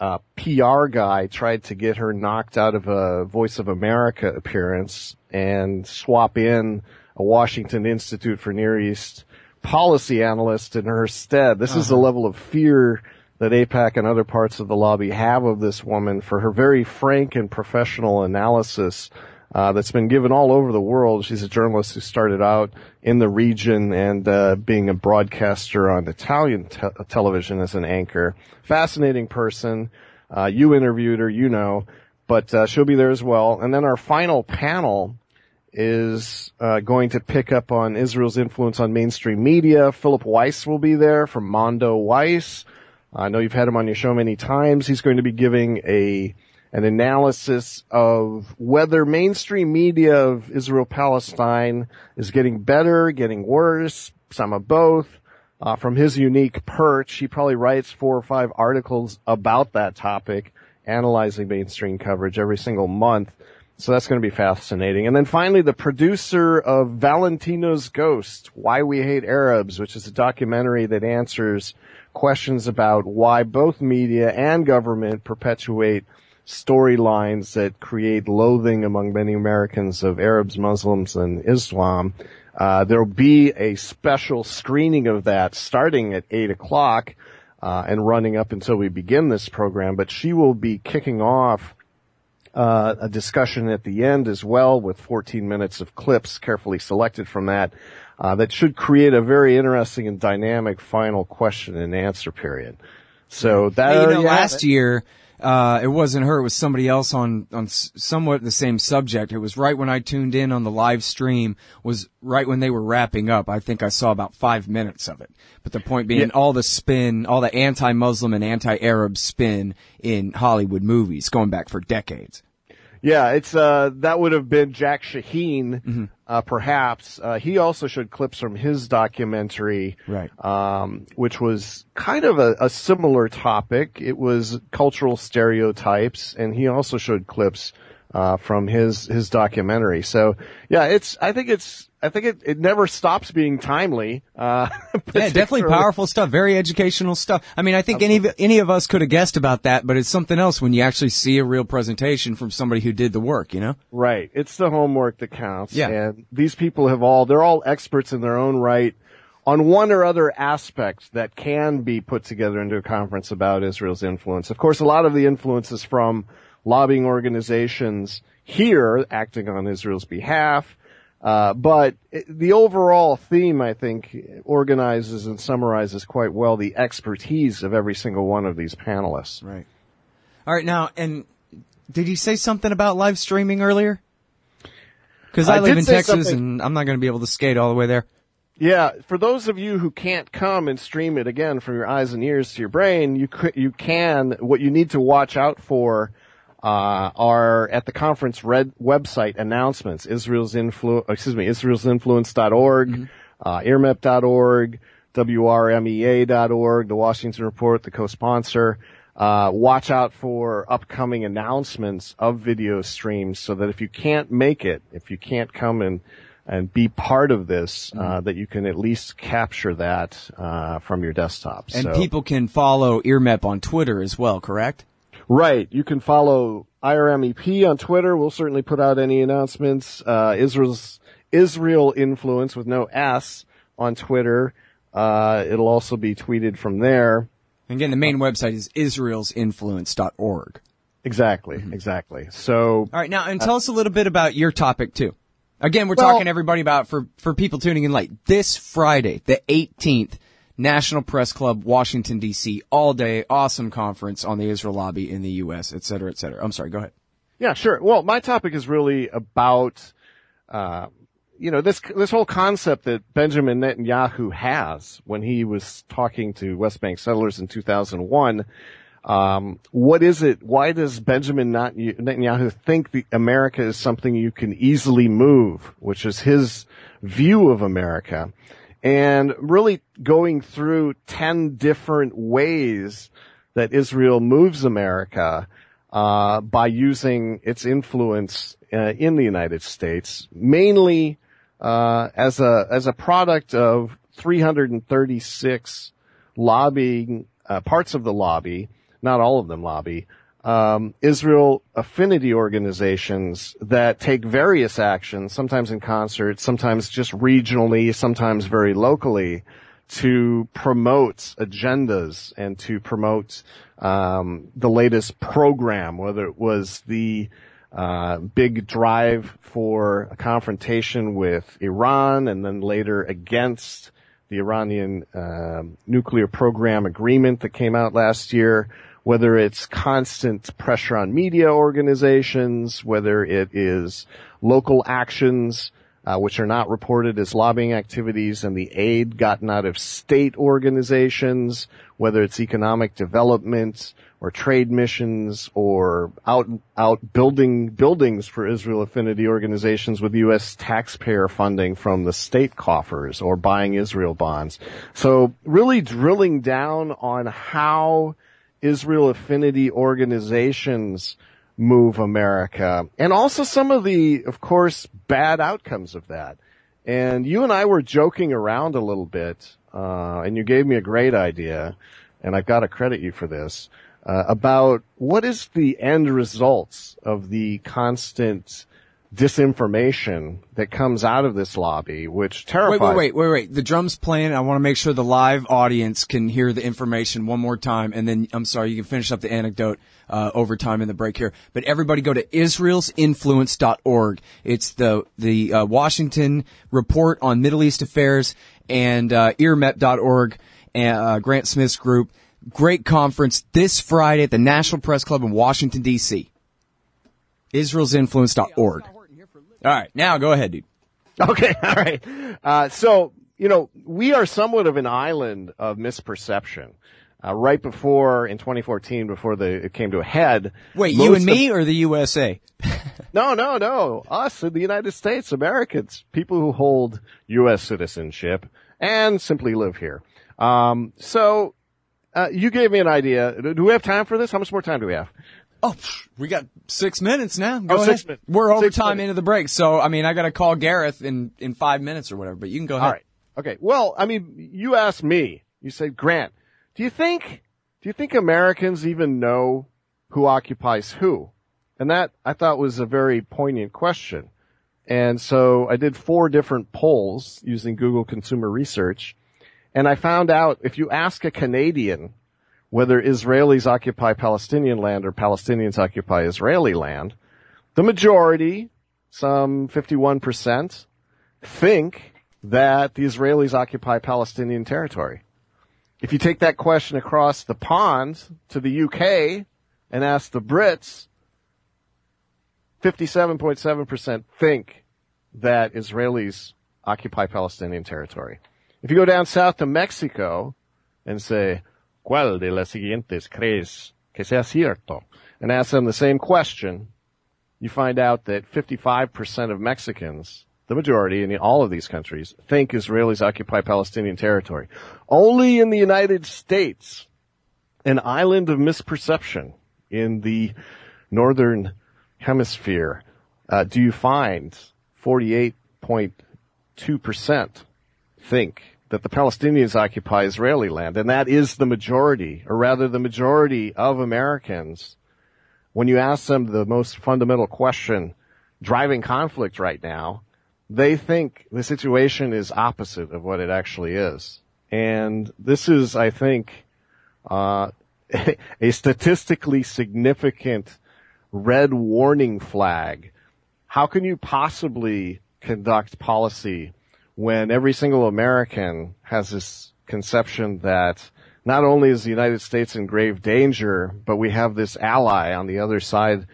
uh, P R guy tried to get her knocked out of a Voice of America appearance and swap in a Washington Institute for Near East policy analyst in her stead. This uh-huh. is the level of fear that AIPAC and other parts of the lobby have of this woman for her very frank and professional analysis uh, that's been given all over the world. She's a journalist who started out in the region and uh, being a broadcaster on Italian te- television as an anchor. Fascinating person. Uh, you interviewed her, you know, but uh, she'll be there as well. And then our final panel is uh, going to pick up on Israel's influence on mainstream media. Philip Weiss will be there from Mondo Weiss. I know you've had him on your show many times. He's going to be giving a an analysis of whether mainstream media of Israel-Palestine is getting better, getting worse, some of both. Uh, from his unique perch, he probably writes four or five articles about that topic, analyzing mainstream coverage every single month. So that's going to be fascinating. And then finally, the producer of Valentino's Ghost, Why We Hate Arabs, which is a documentary that answers questions about why both media and government perpetuate storylines that create loathing among many Americans of Arabs, Muslims, and Islam. Uh, there'll be a special screening of that starting at eight o'clock uh, and running up until we begin this program. But she will be kicking off uh, a discussion at the end as well with fourteen minutes of clips carefully selected from that. Uh, that should create a very interesting and dynamic final question and answer period. So that hey, you know, yeah, last year uh, it wasn't her; it was somebody else on on somewhat the same subject. It was right when I tuned in on the live stream. Was right when they were wrapping up. I think I saw about five minutes of it. But the point being, yeah. all the spin, all the anti-Muslim and anti-Arab spin in Hollywood movies, going back for decades. Yeah, it's uh that would have been Jack Shaheen, mm-hmm. uh, perhaps. Uh, he also showed clips from his documentary, right? Um, which was kind of a, a similar topic. It was cultural stereotypes, and he also showed clips uh from his his documentary. So yeah, it's I think it's I think it it never stops being timely. Uh yeah, definitely powerful stuff, very educational stuff. I mean, I think Absolutely. any any of us could have guessed about that, but it's something else when you actually see a real presentation from somebody who did the work, you know? Right. It's the homework that counts. Yeah. And these people have all they're all experts in their own right on one or other aspect that can be put together into a conference about Israel's influence. Of course, a lot of the influence is from lobbying organizations here acting on Israel's behalf. Uh, but it, the overall theme, I think, organizes and summarizes quite well the expertise of every single one of these panelists. Right. All right. Now, and did you say something about live streaming earlier? Because I, I live in Texas something. and I'm not going to be able to skate all the way there. Yeah, for those of you who can't come and stream it again from your eyes and ears to your brain, you could, you can. What you need to watch out for Uh, are at the conference red website announcements, Israel's influ, excuse me, Israel's influence dot org, mm-hmm. uh, earmep dot org, W R M E A dot org, the Washington Report, the co-sponsor. Uh, watch out for upcoming announcements of video streams so that if you can't make it, if you can't come and, and be part of this, mm-hmm. uh, that you can at least capture that, uh, from your desktop. And so. People can follow earmep on Twitter as well, correct? Right. You can follow I R M E P on Twitter. We'll certainly put out any announcements. Uh, Israel's Israel Influence with no S on Twitter. Uh, it'll also be tweeted from there. And again, the main website is israels influence dot org. Exactly. Mm-hmm. Exactly. So. All right. Now, and tell uh, us a little bit about your topic too. Again, we're well, talking to everybody about for, for people tuning in late. This Friday, the eighteenth. National Press Club, Washington, D C, all day, awesome conference on the Israel lobby in the U S, et cetera, et cetera. I'm sorry, go ahead. Yeah, sure. Well, my topic is really about, uh, you know, this this whole concept that Benjamin Netanyahu has when he was talking to West Bank settlers in two thousand one. Um, what is it? Why does Benjamin Netanyahu think the America is something you can easily move, which is his view of America? And really going through ten different ways that Israel moves America uh by using its influence uh, in the United States, mainly uh as a as a product of three hundred thirty-six lobbying uh, parts of the lobby, not all of them lobby, um, Israel affinity organizations that take various actions, sometimes in concert, sometimes just regionally, sometimes very locally, to promote agendas and to promote um, the latest program, whether it was the uh big drive for a confrontation with Iran and then later against the Iranian uh, nuclear program agreement that came out last year, whether it's constant pressure on media organizations, whether it is local actions uh, which are not reported as lobbying activities and the aid gotten out of state organizations, whether it's economic development or trade missions, or out out building buildings for Israel affinity organizations with U S taxpayer funding from the state coffers, or buying Israel bonds. So really drilling down on how Israel affinity organizations move America, and also some of the, of course, bad outcomes of that. And you and I were joking around a little bit, uh, and you gave me a great idea, and I've got to credit you for this. Uh, about what is the end results of the constant disinformation that comes out of this lobby, which terrifies... Wait, wait, wait, wait, wait. The drum's playing. I want to make sure the live audience can hear the information one more time. And then, I'm sorry, you can finish up the anecdote uh, over time in the break here. But everybody go to israels influence dot org. It's the, the uh, Washington Report on Middle East Affairs and uh, ear mep dot org, and uh, Grant Smith's group. Great conference this Friday at the National Press Club in Washington, D C israels influence dot org. All right, now go ahead, dude. Okay, all right. Uh, so, you know, we are somewhat of an island of misperception. Uh, right before, in twenty fourteen, before the, it came to a head. Wait, you and me of, or the U S A? no, no, no. Us in the United States, Americans, people who hold U S citizenship and simply live here. Um, so... Uh, you gave me an idea. Do we have time for this? How much more time do we have? Oh, we got six minutes now. Go oh, six minutes. We're over six time minutes. Into the break. So, I mean, I got to call Gareth in, in five minutes or whatever, but you can go ahead. All right. Okay. Well, I mean, you asked me. You said, Grant, do you think, do you think Americans even know who occupies who? And that I thought was a very poignant question. And so I did four different polls using Google Consumer Research. And I found out if you ask a Canadian whether Israelis occupy Palestinian land or Palestinians occupy Israeli land, the majority, some fifty-one percent, think that the Israelis occupy Palestinian territory. If you take that question across the pond to the U K and ask the Brits, fifty-seven point seven percent think that Israelis occupy Palestinian territory. If you go down south to Mexico and say, ¿Cuál de las siguientes crees que sea cierto? And ask them the same question, you find out that fifty-five percent of Mexicans, the majority in all of these countries, think Israelis occupy Palestinian territory. Only in the United States, an island of misperception in the northern hemisphere, uh, do you find forty-eight point two percent think that the Palestinians occupy Israeli land, and that is the majority, or rather the majority of Americans. When you ask them the most fundamental question driving conflict right now, they think the situation is opposite of what it actually is. And this is, I think, uh, a statistically significant red warning flag. How can you possibly conduct policy when every single American has this conception that not only is the United States in grave danger, but we have this ally on the other side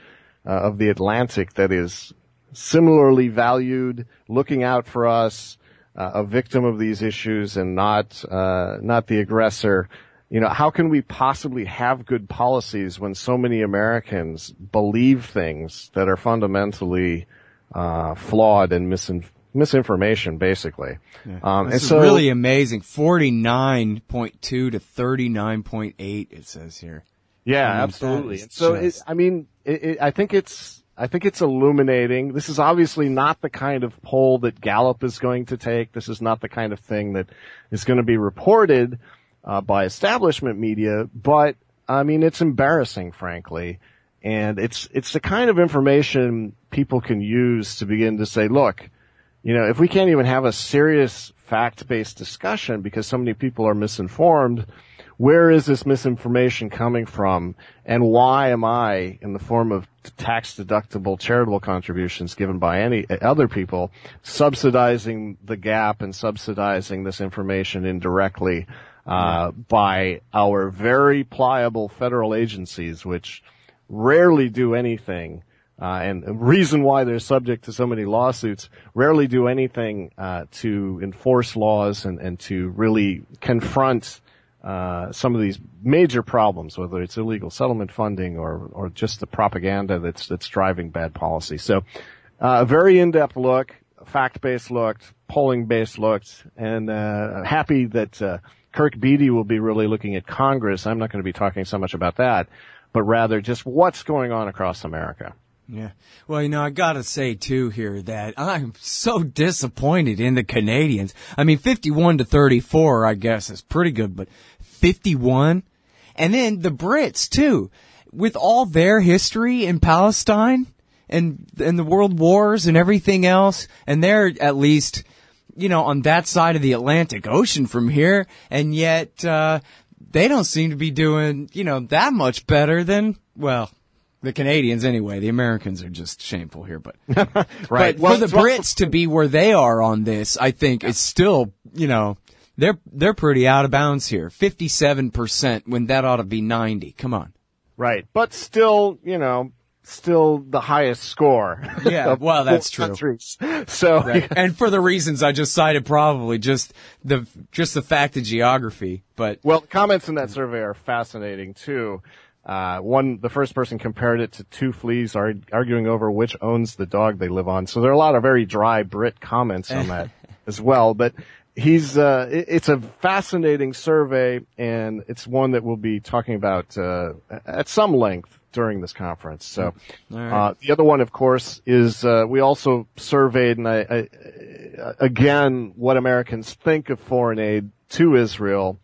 uh, of the Atlantic that is similarly valued, looking out for us, uh, a victim of these issues and not uh, not the aggressor? You know, how can we possibly have good policies when so many Americans believe things that are fundamentally uh, flawed and misinformed? Misinformation, basically. Yeah. Um, this and so, is really amazing. forty-nine point two to thirty-nine point eight, it says here. Yeah, and absolutely. So, just... it, I mean, it, it, I think it's, I think it's illuminating. This is obviously not the kind of poll that Gallup is going to take. This is not the kind of thing that is going to be reported uh, by establishment media. But I mean, it's embarrassing, frankly. And it's it's the kind of information people can use to begin to say, look, you know, if we can't even have a serious fact-based discussion because so many people are misinformed, where is this misinformation coming from, and why am I, in the form of tax-deductible charitable contributions given by any other people, subsidizing the gap and subsidizing this information indirectly uh by our very pliable federal agencies, which rarely do anything, uh, and the reason why they're subject to so many lawsuits, rarely do anything uh to enforce laws and, and to really confront uh some of these major problems, whether it's illegal settlement funding or or just the propaganda that's that's driving bad policy. So uh, a very in-depth look, fact-based look, polling-based look, and uh happy that uh, Kirk Beattie will be really looking at Congress. I'm not going to be talking so much about that, but rather just what's going on across America. Yeah. Well, you know, I got to say, too, here that I'm so disappointed in the Canadians. I mean, fifty-one to thirty-four, I guess, is pretty good, but fifty-one? And then the Brits, too, with all their history in Palestine and, and the world wars and everything else, and they're at least, you know, on that side of the Atlantic Ocean from here, and yet uh they don't seem to be doing, you know, that much better than, well, the Canadians anyway. The Americans are just shameful here, but right. But well, for the Brits to be where they are on this, I think yeah. It's still, you know, they're they're pretty out of bounds here. fifty-seven percent when that ought to be ninety. Come on. Right. But still, you know, still the highest score. Yeah, well, that's true. Countries. So, right. Yeah. And for the reasons I just cited, probably just the just the fact of geography. But well, comments in that survey are fascinating too. Uh, one, the first person compared it to two fleas are arguing over which owns the dog they live on. So there are a lot of very dry Brit comments on that as well. But he's uh, it, it's a fascinating survey, and it's one that we'll be talking about uh, at some length during this conference. So uh the other one, of course, is uh we also surveyed, and I, I again, what Americans think of foreign aid to Israel.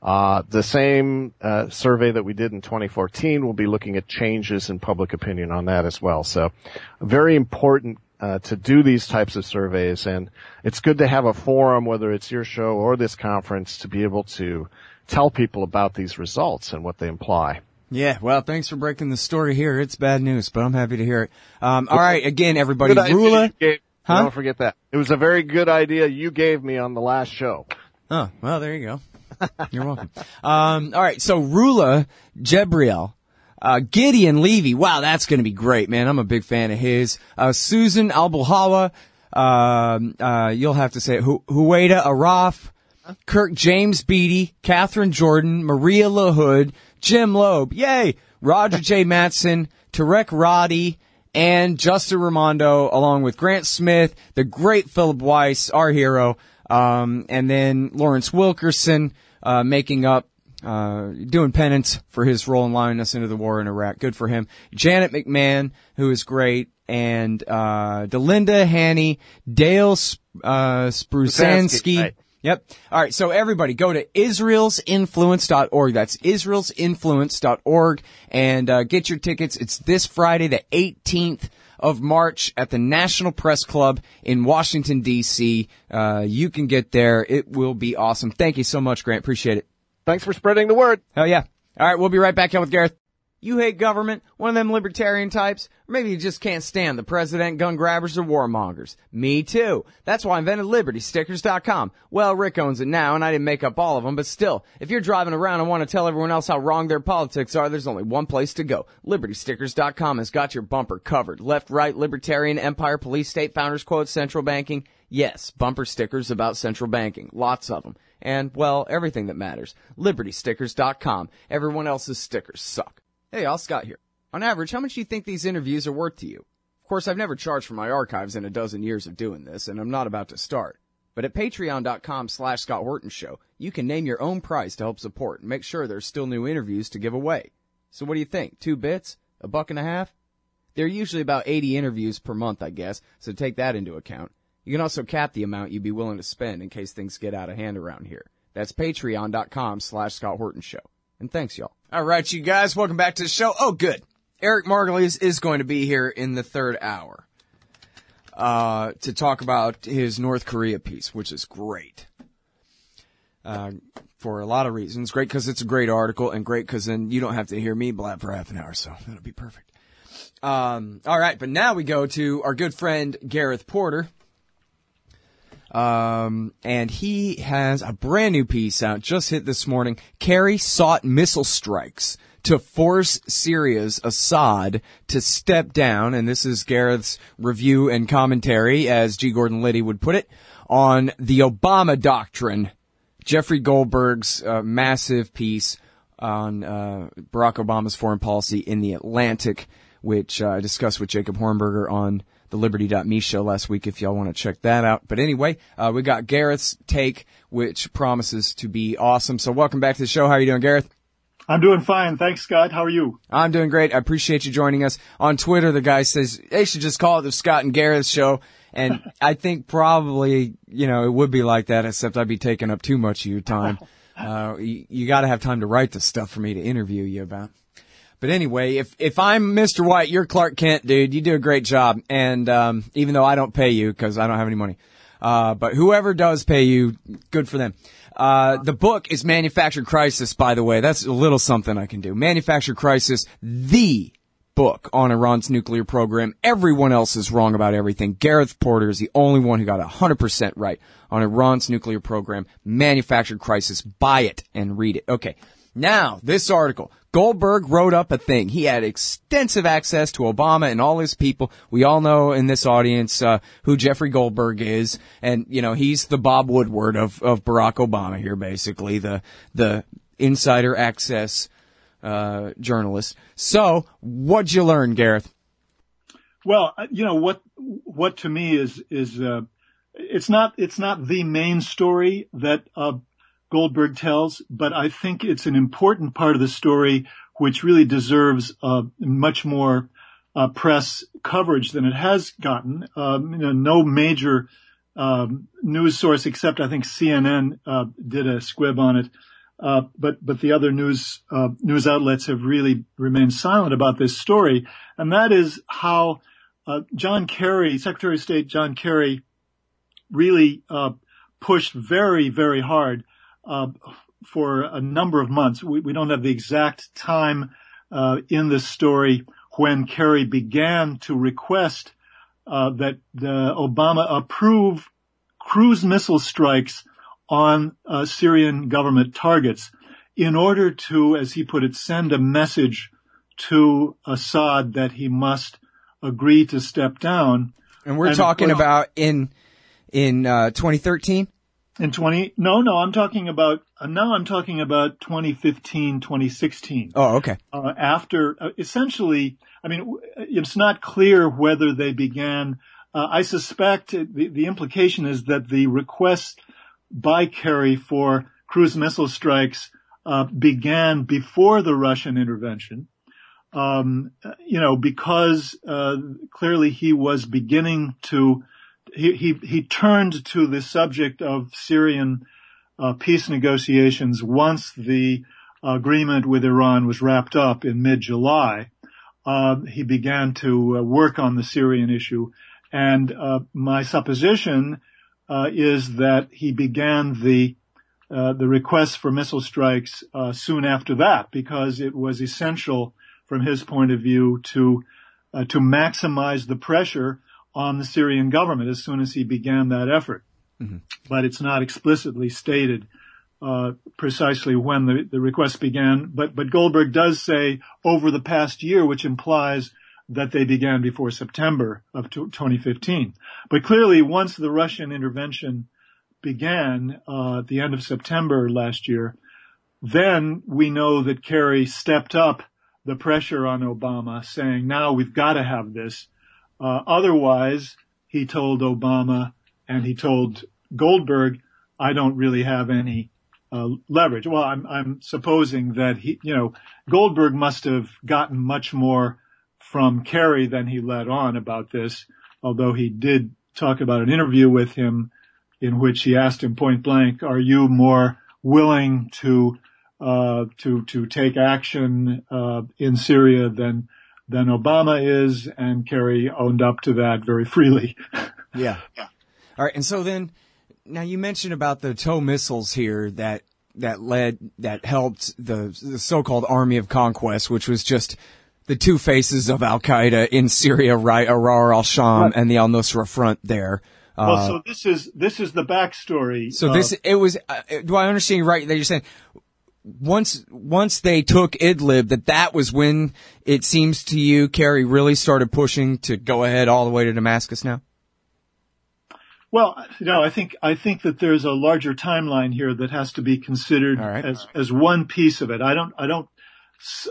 Uh the same uh survey that we did in twenty fourteen, we'll be looking at changes in public opinion on that as well. So very important uh to do these types of surveys, and it's good to have a forum, whether it's your show or this conference, to be able to tell people about these results and what they imply. Yeah, well, thanks for breaking the story here. It's bad news, but I'm happy to hear it. Um, all right, again, everybody, Rula. Gave, huh? Don't forget that. It was a very good idea you gave me on the last show. Oh, well, there you go. You're welcome. Um, all right, so Rula Jebreal, uh, Gideon Levy. Wow, that's going to be great, man. I'm a big fan of his. Uh, Susan Al-Bulhawa, um, uh, you'll have to say it, Hu- Huwaida Araf, Kirk James Beattie, Catherine Jordan, Maria LaHood, Jim Loeb, yay, Roger J. Mattson, Tarek Roddy, and Justin Raimondo, along with Grant Smith, the great Philip Weiss, our hero, um, and then Lawrence Wilkerson, uh, making up, uh, doing penance for his role in allowing us into the war in Iraq. Good for him. Janet McMahon, who is great, and, uh, Delinda Haney, Dale, uh, Sprusansky. Yep. All right. So everybody go to israelsinfluence dot org. That's israelsinfluence dot org, and uh, get your tickets. It's this Friday, the eighteenth of March at the National Press Club in Washington, D C Uh, you can get there. It will be awesome. Thank you so much, Grant. Appreciate it. Thanks for spreading the word. Hell yeah. All right. We'll be right back here with Gareth. You hate government, one of them libertarian types, or maybe you just can't stand the president, gun grabbers, or warmongers. Me too. That's why I invented Liberty Stickers dot com. Well, Rick owns it now, and I didn't make up all of them, but still, if you're driving around and want to tell everyone else how wrong their politics are, there's only one place to go. Liberty Stickers dot com has got your bumper covered. Left, right, libertarian, empire, police state, founders quotes, central banking. Yes, bumper stickers about central banking. Lots of them. And, well, everything that matters. Liberty Stickers dot com. Everyone else's stickers suck. Hey, all Scott here. On average, how much do you think these interviews are worth to you? Of course, I've never charged for my archives in a dozen years of doing this, and I'm not about to start. But at patreon.com slash Scott Horton Show, you can name your own price to help support and make sure there's still new interviews to give away. So what do you think? Two bits? A buck and a half? There are usually about eighty interviews per month, I guess, so take that into account. You can also cap the amount you'd be willing to spend in case things get out of hand around here. That's patreon.com slash Scott Horton Show. And thanks, y'all. All right, you guys, welcome back to the show. Oh, good. Eric Margolis is going to be here in the third hour uh, to talk about his North Korea piece, which is great uh, for a lot of reasons. Great because it's a great article, and great because then you don't have to hear me blab for half an hour, so that'll be perfect. Um, all right, but now we go to our good friend Gareth Porter. Um, and he has a brand new piece out, just hit this morning. Kerry sought missile strikes to force Syria's Assad to step down. And this is Gareth's review and commentary, as G. Gordon Liddy would put it, on the Obama Doctrine, Jeffrey Goldberg's uh, massive piece on uh, Barack Obama's foreign policy in The Atlantic, which uh, I discussed with Jacob Hornberger on the Liberty dot me show last week, if y'all want to check that out. But anyway, uh, we got Gareth's take, which promises to be awesome. So welcome back to the show. How are you doing, Gareth? I'm doing fine. Thanks, Scott. How are you? I'm doing great. I appreciate you joining us. On Twitter, the guy says they should just call it the Scott and Gareth show. And I think probably, you know, it would be like that, except I'd be taking up too much of your time. Uh, you, you got to have time to write the stuff for me to interview you about. But anyway, if, if I'm Mister White, you're Clark Kent, dude. You do a great job. And, um, even though I don't pay you because I don't have any money. Uh, but whoever does pay you, good for them. Uh, the book is Manufactured Crisis, by the way. That's a little something I can do. Manufactured Crisis, the book on Iran's nuclear program. Everyone else is wrong about everything. Gareth Porter is the only one who got one hundred percent right on Iran's nuclear program. Manufactured Crisis. Buy it and read it. Okay. Now, this article. Goldberg wrote up a thing. He had extensive access to Obama and all his people. We all know in this audience uh, who Jeffrey Goldberg is. And, you know, he's the Bob Woodward of, of Barack Obama here, basically, the the insider access uh, journalist. So what'd you learn, Gareth? Well, you know, what what to me is is uh, it's not it's not the main story that uh Goldberg tells, but I think it's an important part of the story which really deserves uh, much more uh, press coverage than it has gotten. Um, you know, no major um, news source, except I think C N N uh, did a squib on it, uh, but but the other news uh, news outlets have really remained silent about this story, and that is how uh, John Kerry, Secretary of State John Kerry, really uh, pushed very, very hard Uh, for a number of months. We, we don't have the exact time uh, in this story when Kerry began to request uh, that the Obama approve cruise missile strikes on uh, Syrian government targets in order to, as he put it, send a message to Assad that he must agree to step down. And we're and, talking well, about in in uh, twenty thirteen? In twenty, no, no, I'm talking about, uh, now I'm talking about twenty fifteen, twenty sixteen. Oh, okay. Uh, after, uh, essentially, I mean, it's not clear whether they began, uh, I suspect the, the implication is that the request by Kerry for cruise missile strikes, uh, began before the Russian intervention. Um, you know, because, uh, clearly he was beginning to He, he, he turned to the subject of Syrian uh, peace negotiations once the agreement with Iran was wrapped up in mid-July. Uh, he began to uh, work on the Syrian issue. And uh, my supposition uh, is that he began the uh, the request for missile strikes uh, soon after that, because it was essential from his point of view to uh, to maximize the pressure on the Syrian government as soon as he began that effort. Mm-hmm. But it's not explicitly stated uh precisely when the, the request began. But but Goldberg does say over the past year, which implies that they began before September of twenty fifteen. But clearly, once the Russian intervention began uh at the end of September last year, then we know that Kerry stepped up the pressure on Obama, saying, now we've got to have this. Uh, otherwise, he told Obama and he told Goldberg, I don't really have any, uh, leverage. Well, I'm, I'm supposing that he, you know, Goldberg must have gotten much more from Kerry than he let on about this, although he did talk about an interview with him in which he asked him point blank, are you more willing to, uh, to, to take action, uh, in Syria than than Obama is, and Kerry owned up to that very freely. Yeah. Yeah. All right. And so then, now you mentioned about the tow missiles here that that led, that helped the, the so-called Army of Conquest, which was just the two faces of al-Qaeda in Syria, right? Arar al-Sham right. and the al-Nusra Front there. Well, uh, so this is, this is the backstory. So of, this, it was, uh, do I understand you right? That you're saying once, once they took Idlib, that that was when it seems to you, Kerry really started pushing to go ahead all the way to Damascus now? Well, no, I think, I think that there's a larger timeline here that has to be considered right. as, as one piece of it. I don't, I don't,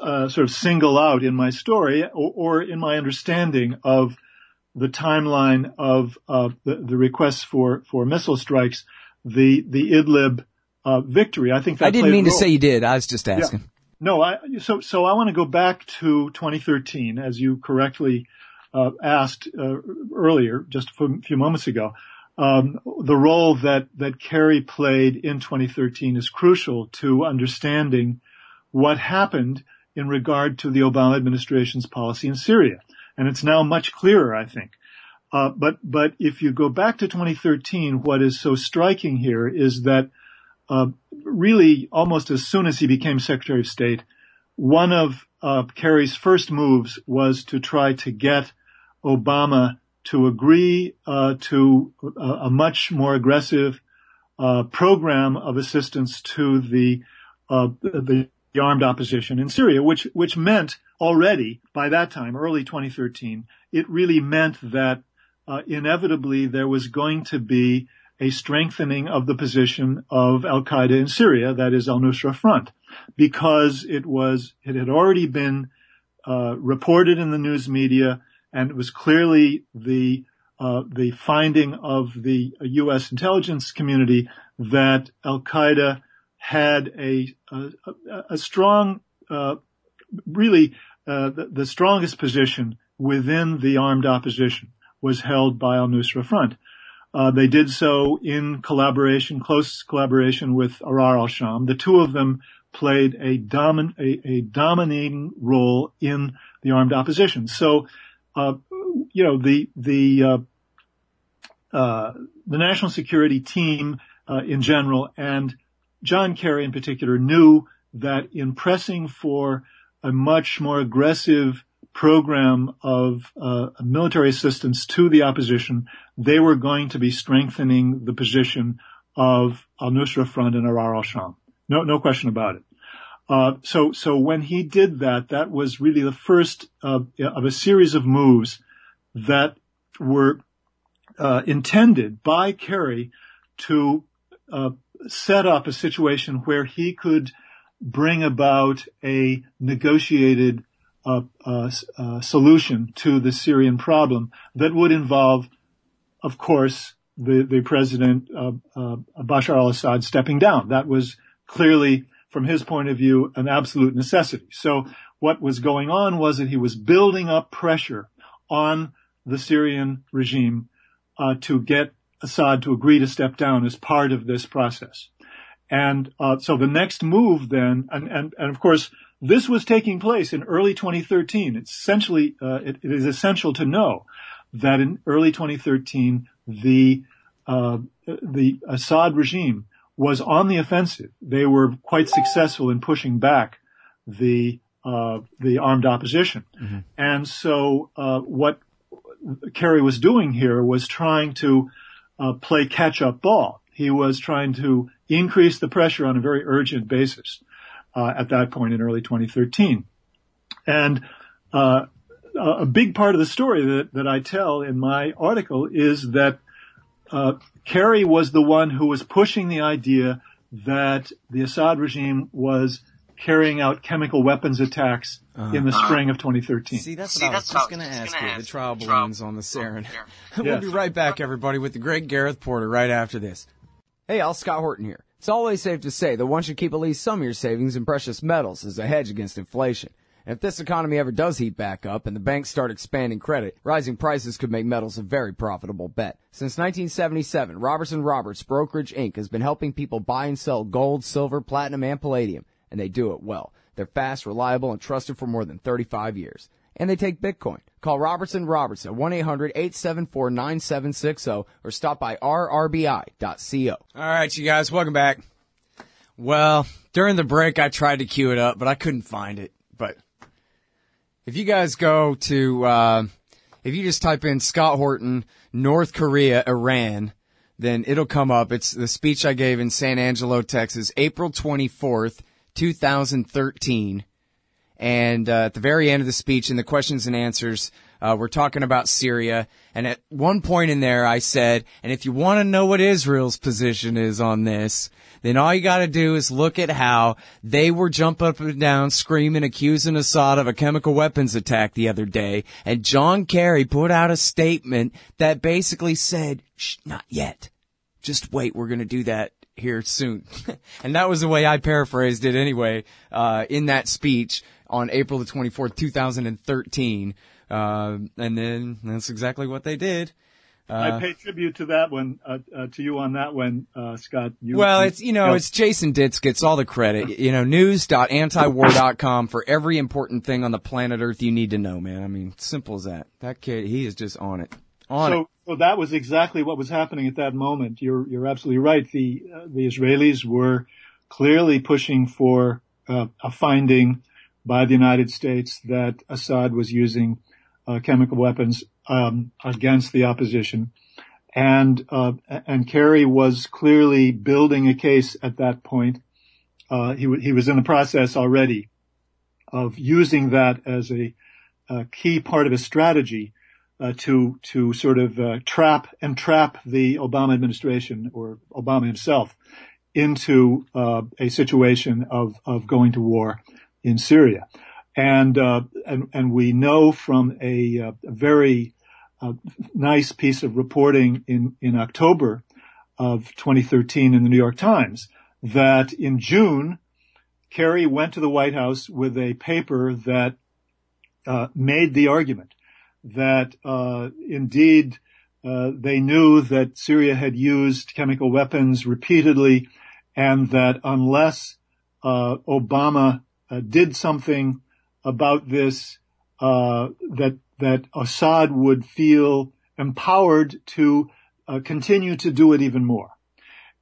uh, sort of single out in my story or, or in my understanding of the timeline of, uh, the, the requests for, for missile strikes, the, the Idlib, uh, victory. I think that I didn't mean to say you did. I was just asking. Yeah. No, I, so, so I want to go back to twenty thirteen, as you correctly, uh, asked, uh, earlier, just a few moments ago. Um, the role that, that Kerry played in twenty thirteen is crucial to understanding what happened in regard to the Obama administration's policy in Syria. And it's now much clearer, I think. Uh, but, but if you go back to twenty thirteen, what is so striking here is that, uh, really almost as soon as he became Secretary of State, one of, uh, Kerry's first moves was to try to get Obama to agree, uh, to a, a much more aggressive, uh, program of assistance to the, uh, the, the armed opposition in Syria, which, which meant already, by that time, early twenty thirteen, it really meant that uh, inevitably there was going to be a strengthening of the position of al-Qaeda in Syria, that is al-Nusra Front, because it was, it had already been uh, reported in the news media, and it was clearly the uh, the finding of the U S intelligence community that al-Qaeda had a a, a strong uh Really, uh, the, the strongest position within the armed opposition was held by al-Nusra Front. Uh, they did so in collaboration, close collaboration with Arar al-Sham. The two of them played a, domin- a, a dominating role in the armed opposition. So, uh, you know, the the uh, uh, the national security team uh, in general and John Kerry in particular knew that in pressing for a much more aggressive program of uh, military assistance to the opposition, they were going to be strengthening the position of al-Nusra Front and Arar al-Sham. No, no question about it. Uh, so, so when he did that, that was really the first uh, of a series of moves that were uh, intended by Kerry to uh, set up a situation where he could bring about a negotiated uh, uh, uh, solution to the Syrian problem that would involve, of course, the, the president, uh, uh, Bashar al-Assad, stepping down. That was clearly, from his point of view, an absolute necessity. So what was going on was that he was building up pressure on the Syrian regime uh, to get Assad to agree to step down as part of this process. And uh, so the next move then, and, and, and of course, this was taking place in early twenty thirteen. It's essentially, uh, it, it is essential to know that in early twenty thirteen, the uh, the Assad regime was on the offensive. They were quite successful in pushing back the uh, the armed opposition. Mm-hmm. And so uh, what Kerry was doing here was trying to uh, play catch-up ball. He was trying to increase the pressure on a very urgent basis uh, at that point in early twenty thirteen. And uh, a big part of the story that, that I tell in my article is that uh, Kerry was the one who was pushing the idea that the Assad regime was carrying out chemical weapons attacks uh, in the spring of twenty thirteen. See, that's what See, I was just going to ask you, ask the trial balloons on the Sarin. Yes. We'll be right back, everybody, with the great Gareth Porter right after this. Hey, y'all, Scott Horton here. It's always safe to say that one should keep at least some of your savings in precious metals as a hedge against inflation. And if this economy ever does heat back up and the banks start expanding credit, rising prices could make metals a very profitable bet. Since nineteen seventy-seven, Robertson Roberts Brokerage, Incorporated has been helping people buy and sell gold, silver, platinum, and palladium, and they do it well. They're fast, reliable, and trusted for more than thirty-five years. and they take Bitcoin. Call Robertson Robertson at one eight hundred eight seven four nine seven six zero or stop by r r b i dot co. All right, you guys, welcome back. Well, during the break, I tried to queue it up, but I couldn't find it. But if you guys go to, uh, if you just type in Scott Horton, North Korea, Iran, then it'll come up. It's the speech I gave in San Angelo, Texas, April twenty-fourth, two thousand thirteen. And uh, at the very end of the speech, in the questions and answers, uh, we're talking about Syria. And at one point in there, I said, and if you want to know what Israel's position is on this, then all you got to do is look at how they were jumping up and down, screaming, accusing Assad of a chemical weapons attack the other day. And John Kerry put out a statement that basically said, shh, not yet. Just wait, we're going to do that here soon. And that was the way I paraphrased it anyway, uh, in that speech on April the twenty-fourth, two thousand thirteen. Uh, and then that's exactly what they did. Uh, I pay tribute to that one, uh, uh, to you on that one, uh, Scott. You, well, it's, you know, it's Jason Ditz gets all the credit. You know, news dot antiwar dot com for every important thing on the planet Earth you need to know, man. I mean, simple as that. That kid, he is just on it. On so, it. So that was exactly what was happening at that moment. You're, you're absolutely right. The, uh, the Israelis were clearly pushing for uh, a finding by the United States that Assad was using uh, chemical weapons um, against the opposition. And uh, and Kerry was clearly building a case at that point. Uh, he, w- he was in the process already of using that as a, a key part of his strategy uh, to to sort of uh, trap entrap the Obama administration or Obama himself into uh, a situation of, of going to war in Syria. And, uh, and, and we know from a, uh, a very uh, nice piece of reporting in, in October of twenty thirteen in the New York Times that in June, Kerry went to the White House with a paper that, uh, made the argument that, uh, indeed, uh, they knew that Syria had used chemical weapons repeatedly and that unless, uh, Obama Uh, did something about this, uh, that, that Assad would feel empowered to uh, continue to do it even more.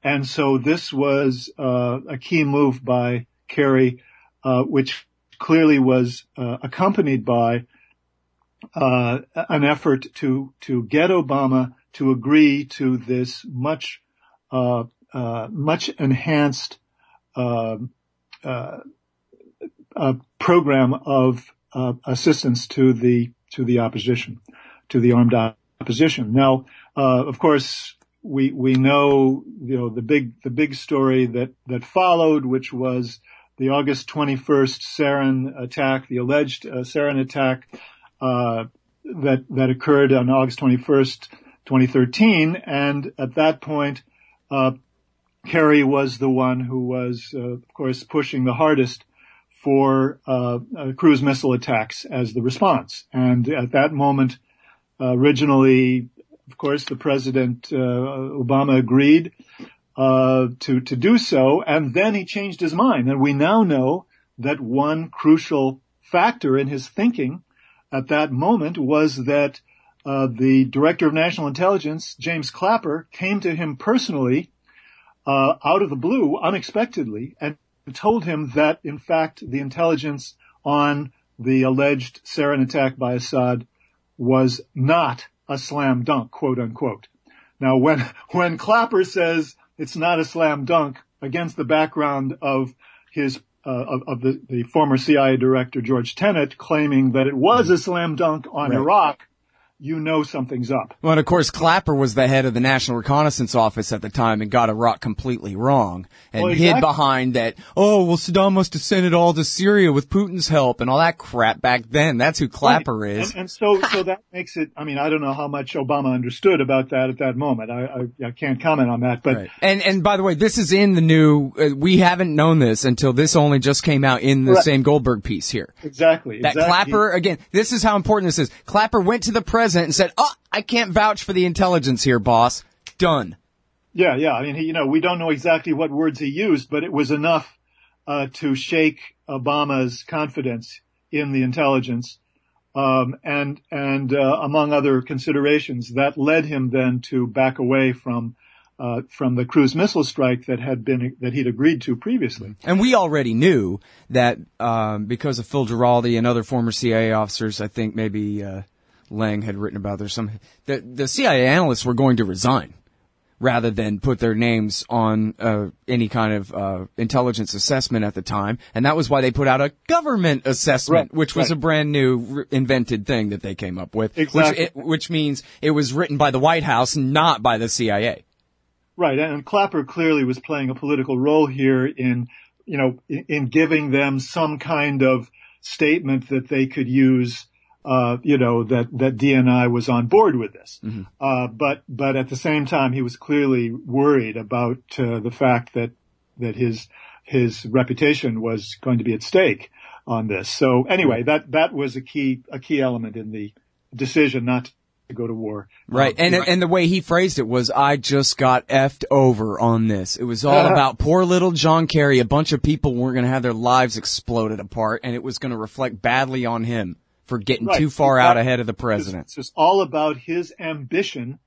And so this was, uh, a key move by Kerry, uh, which clearly was, uh, accompanied by, uh, an effort to, to get Obama to agree to this much, uh, uh, much enhanced, uh, uh, a program of uh, assistance to the to the opposition, to the armed opposition. Now, uh, of course, we we know you know the big the big story that that followed, which was the August twenty-first sarin attack, the alleged uh, sarin attack uh, that that occurred on August twenty-first, twenty thirteen, and at that point, uh, Kerry was the one who was, uh, of course, pushing the hardest for uh, uh cruise missile attacks as the response. And at that moment, uh, originally, of course, the President uh, Obama agreed uh to to do so, and then he changed his mind. And we now know that one crucial factor in his thinking at that moment was that uh the Director of National Intelligence, James Clapper, came to him personally uh out of the blue, unexpectedly, and told him that, in fact, the intelligence on the alleged sarin attack by Assad was not a slam dunk, quote unquote. Now, when when Clapper says it's not a slam dunk against the background of his uh, of, of the, the former C I A director George Tenet claiming that it was a slam dunk on right. Iraq, you know something's up. Well, and of course, Clapper was the head of the National Reconnaissance Office at the time and got Iraq completely wrong and well, exactly. hid behind that, oh, well, Saddam must have sent it all to Syria with Putin's help and all that crap back then. That's who Clapper right. is. And, and so so that makes it, I mean, I don't know how much Obama understood about that at that moment. I I, I can't comment on that. But right. and, and by the way, this is in the new, uh, we haven't known this until this only just came out in the right. same Goldberg piece here. Exactly. That exactly. Clapper, again, this is how important this is. Clapper went to the president and said, oh, I can't vouch for the intelligence here, boss. Done. Yeah, yeah. I mean, he, you know, we don't know exactly what words he used, but it was enough uh, to shake Obama's confidence in the intelligence um, and and uh, among other considerations, that led him then to back away from uh, from the cruise missile strike that had been that he'd agreed to previously. And we already knew that um, because of Phil Giraldi and other former C I A officers, I think maybe uh, Lang had written about there some that the C I A analysts were going to resign rather than put their names on uh, any kind of uh, intelligence assessment at the time. And that was why they put out a government assessment, right, which was right. a brand new invented thing that they came up with, exactly. which, it, which means it was written by the White House, not by the C I A. Right. And Clapper clearly was playing a political role here in, you know, in giving them some kind of statement that they could use Uh, you know, that, that D N I was on board with this. Mm-hmm. Uh, but, but at the same time, he was clearly worried about, uh, the fact that, that his, his reputation was going to be at stake on this. So anyway, that, that was a key, a key element in the decision not to go to war. Right. Um, and, right. and the way he phrased it was, I just got effed over on this. It was all uh-huh. about poor little John Kerry. A bunch of people were going to have their lives exploded apart, and it was going to reflect badly on him for getting right. too far exactly. out ahead of the president. It's, it's all about his ambition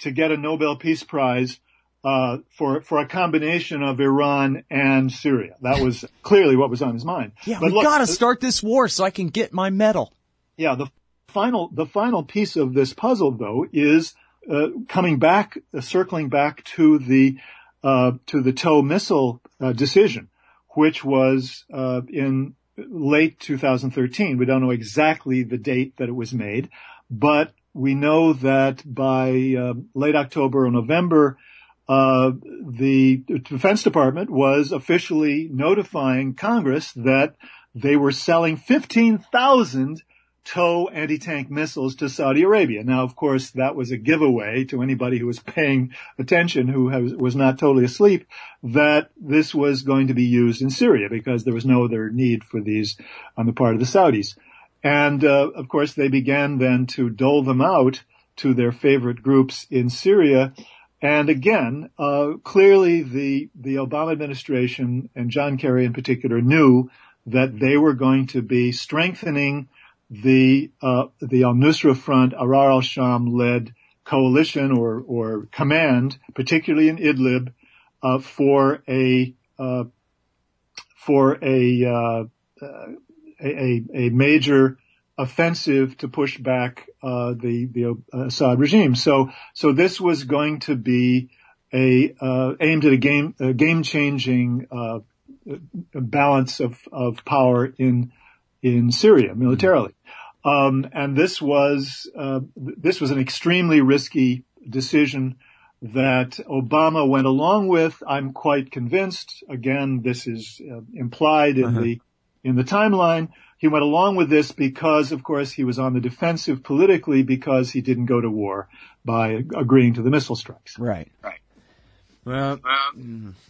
to get a Nobel Peace Prize uh for for a combination of Iran and Syria. That was clearly what was on his mind. Yeah, but we look, gotta start this war so I can get my medal. Yeah, the final the final piece of this puzzle, though, is uh coming back, uh, circling back to the uh to the TOW missile uh, decision, which was uh in late two thousand thirteen. We don't know exactly the date that it was made, but we know that by uh, late October or November, uh, the Defense Department was officially notifying Congress that they were selling fifteen thousand TOW anti-tank missiles to Saudi Arabia. Now, of course, that was a giveaway to anybody who was paying attention, who has, was not totally asleep, that this was going to be used in Syria because there was no other need for these on the part of the Saudis. And, uh, of course, they began then to dole them out to their favorite groups in Syria. And again, uh, clearly the, the Obama administration and John Kerry in particular knew that they were going to be strengthening the uh the al-Nusra Front, Ahrar al-Sham-led coalition or or command, particularly in Idlib, uh for a uh for a uh a a major offensive to push back uh the the Assad regime. So so this was going to be a uh aimed at a game a game-changing uh balance of of power in in Syria militarily. Um, and this was, uh, this was an extremely risky decision that Obama went along with. I'm quite convinced. Again, this is uh, implied in uh-huh. the, in the timeline. He went along with this because, of course, he was on the defensive politically because he didn't go to war by agreeing to the missile strikes. Right. Right. Well,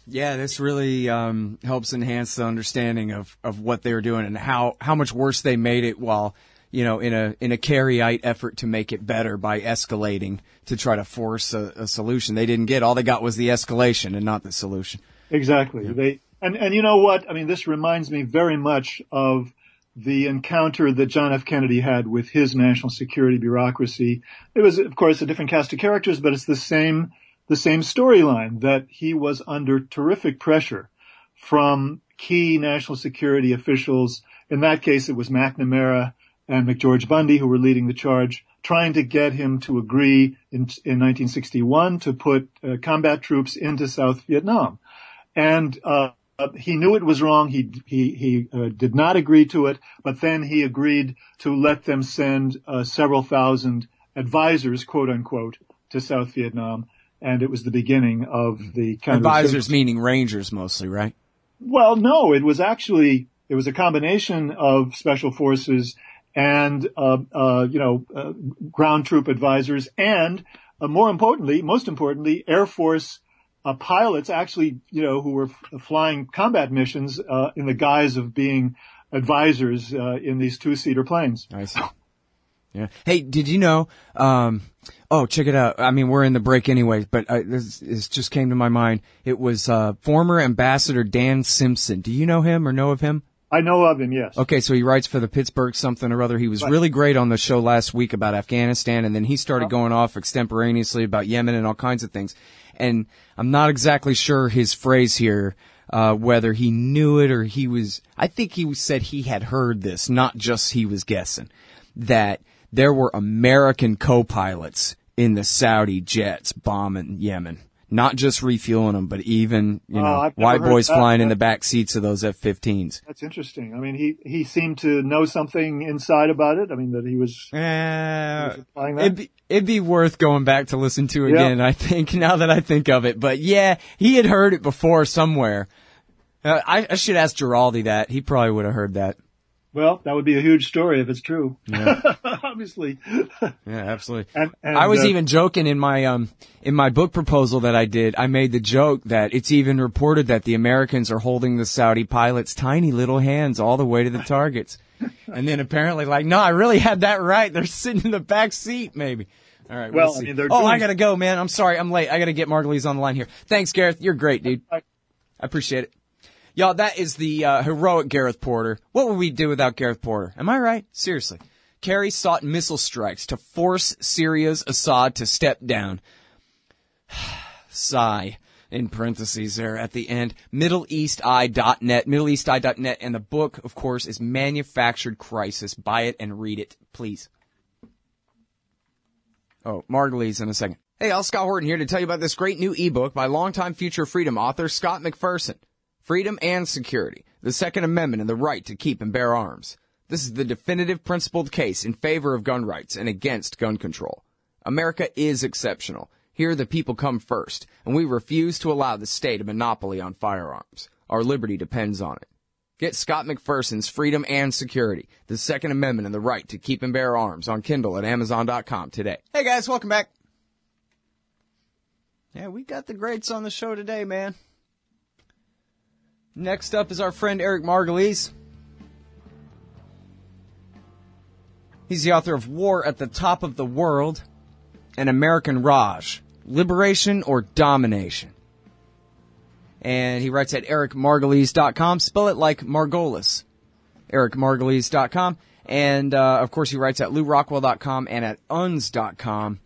yeah, this really um, helps enhance the understanding of, of what they were doing and how, how much worse they made it while, you know, in a in a Kerryite effort to make it better by escalating to try to force a, a solution they didn't get. All they got was the escalation and not the solution. Exactly. Yeah. They and, and you know what? I mean, this reminds me very much of the encounter that John F. Kennedy had with his national security bureaucracy. It was, of course, a different cast of characters, but it's the same The same storyline, that he was under terrific pressure from key national security officials. In that case, it was McNamara and McGeorge Bundy who were leading the charge, trying to get him to agree in, in nineteen sixty-one to put uh, combat troops into South Vietnam. And uh, he knew it was wrong. He he he uh, did not agree to it, but then he agreed to let them send uh, several thousand advisors, quote unquote, to South Vietnam. And it was the beginning of the kind advisors of advisors, meaning Rangers mostly, right? Well, no, it was actually it was a combination of special forces and uh, uh, you know uh, ground troop advisors, and uh, more importantly, most importantly, Air Force uh, pilots actually, you know, who were f- flying combat missions uh, in the guise of being advisors uh, in these two-seater planes. I see. Yeah. Hey, did you know? Um, oh, check it out. I mean, we're in the break anyway, but I, this, this just came to my mind. It was uh, former Ambassador Dan Simpson. Do you know him or know of him? I know of him, yes. Okay, so he writes for the Pittsburgh something or other. He was right. really great on the show last week about Afghanistan, and then he started oh. going off extemporaneously about Yemen and all kinds of things. And I'm not exactly sure his phrase here, uh, whether he knew it or he was – I think he said he had heard this, not just he was guessing, that there were American co-pilots in the Saudi jets bombing Yemen. Not just refueling them, but even, you know, oh, white boys that. flying in the back seats of those F fifteens. That's interesting. I mean, he, he seemed to know something inside about it. I mean, that he was, uh, he was applying that. It'd be, it'd be worth going back to listen to again, yeah. I think, now that I think of it. But, yeah, he had heard it before somewhere. Uh, I, I should ask Giraldi that. He probably would have heard that. Well, that would be a huge story if it's true. Yeah. Obviously. Yeah, absolutely. And, and, I was uh, even joking in my um in my book proposal that I did. I made the joke that it's even reported that the Americans are holding the Saudi pilots' tiny little hands all the way to the targets. And then apparently, like, no, I really had that right. They're sitting in the back seat, maybe. All right. Well, we'll see. I mean, they're oh, doing... I gotta go, man. I'm sorry, I'm late. I gotta get Margulies on the line here. Thanks, Gareth. You're great, dude. I appreciate it. Y'all, that is the uh, heroic Gareth Porter. What would we do without Gareth Porter? Am I right? Seriously. Kerry sought missile strikes to force Syria's Assad to step down. Sigh, in parentheses there at the end. Middle East Eye dot net. Middle East Eye dot net. And the book, of course, is Manufactured Crisis. Buy it and read it, please. Oh, Margulies in a second. Hey, y'all, Scott Horton here to tell you about this great new ebook by longtime Future Freedom author Scott McPherson. Freedom and Security, the Second Amendment and the Right to Keep and Bear Arms. This is the definitive principled case in favor of gun rights and against gun control. America is exceptional. Here the people come first, and we refuse to allow the state a monopoly on firearms. Our liberty depends on it. Get Scott McPherson's Freedom and Security, the Second Amendment and the Right to Keep and Bear Arms on Kindle at Amazon dot com today. Hey guys, welcome back. Yeah, we got the greats on the show today, man. Next up is our friend Eric Margulies. He's the author of War at the Top of the World and American Raj, Liberation or Domination. And he writes at eric margulies dot com. Spell it like Margolis. eric margulies dot com. And, uh, of course, he writes at lou rockwell dot com and at U N S dot com.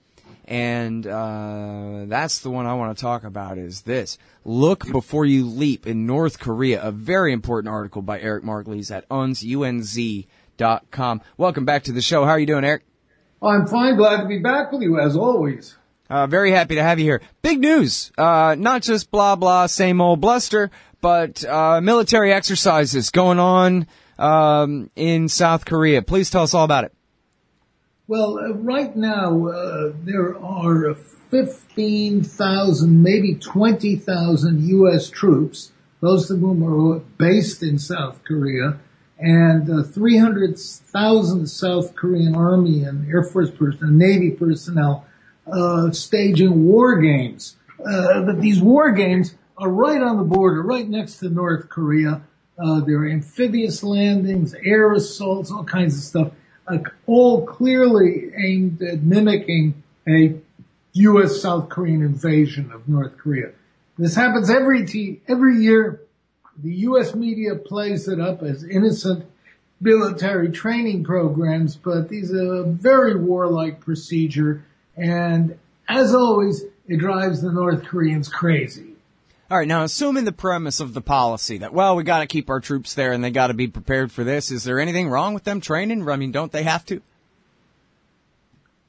And uh that's the one I want to talk about is this. Look Before You Leap in North Korea, a very important article by Eric Margulies at U N Z dot com. Welcome back to the show. How are you doing, Eric? I'm fine. Glad to be back with you, as always. Uh Very happy to have you here. Big news. Uh Not just blah, blah, same old bluster, but uh military exercises going on um in South Korea. Please tell us all about it. Well, uh, right now, uh, there are fifteen thousand, maybe twenty thousand U S troops, most of whom are based in South Korea, and uh, three hundred thousand South Korean Army and Air Force personnel, Navy personnel, uh, staging war games. Uh, but these war games are right on the border, right next to North Korea. Uh, there are amphibious landings, air assaults, all kinds of stuff. Uh, all clearly aimed at mimicking a U S-South Korean invasion of North Korea. This happens every t- every year. The U S media plays it up as innocent military training programs, but these are a very warlike procedure, and as always, it drives the North Koreans crazy. All right, now assuming the premise of the policy that, well, we got to keep our troops there and they got to be prepared for this, is there anything wrong with them training? I mean, don't they have to?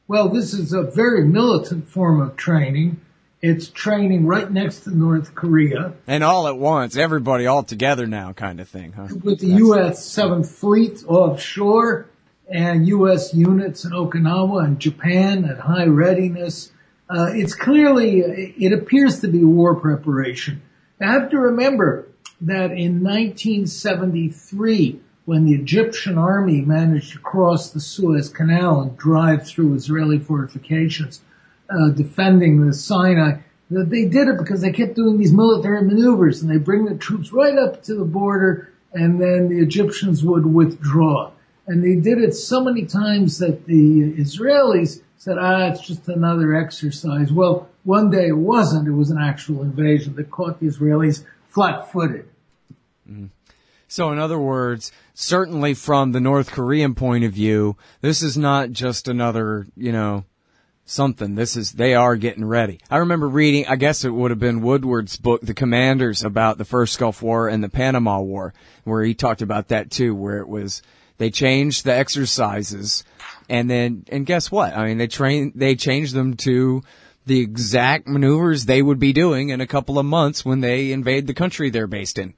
Well, this is a very militant form of training. It's training right next to North Korea. And all at once, everybody all together now kind of thing, huh? With the U S seventh Fleet offshore and U S units in Okinawa and Japan at high readiness. Uh, it's clearly, it appears to be war preparation. Now, I have to remember that in nineteen seventy-three, when the Egyptian army managed to cross the Suez Canal and drive through Israeli fortifications, uh, defending the Sinai, they did it because they kept doing these military maneuvers, and they bring the troops right up to the border, and then the Egyptians would withdraw. And they did it so many times that the Israelis said, ah, it's just another exercise. Well, one day it wasn't. It was an actual invasion that caught the Israelis flat-footed. Mm. So in other words, certainly from the North Korean point of view, this is not just another, you know, something. This is, they are getting ready. I remember reading, I guess it would have been Woodward's book, The Commanders, about the first Gulf War and the Panama War, where he talked about that too, where it was, they changed the exercises and then, and guess what? I mean, they train, they changed them to the exact maneuvers they would be doing in a couple of months when they invade the country they're based in.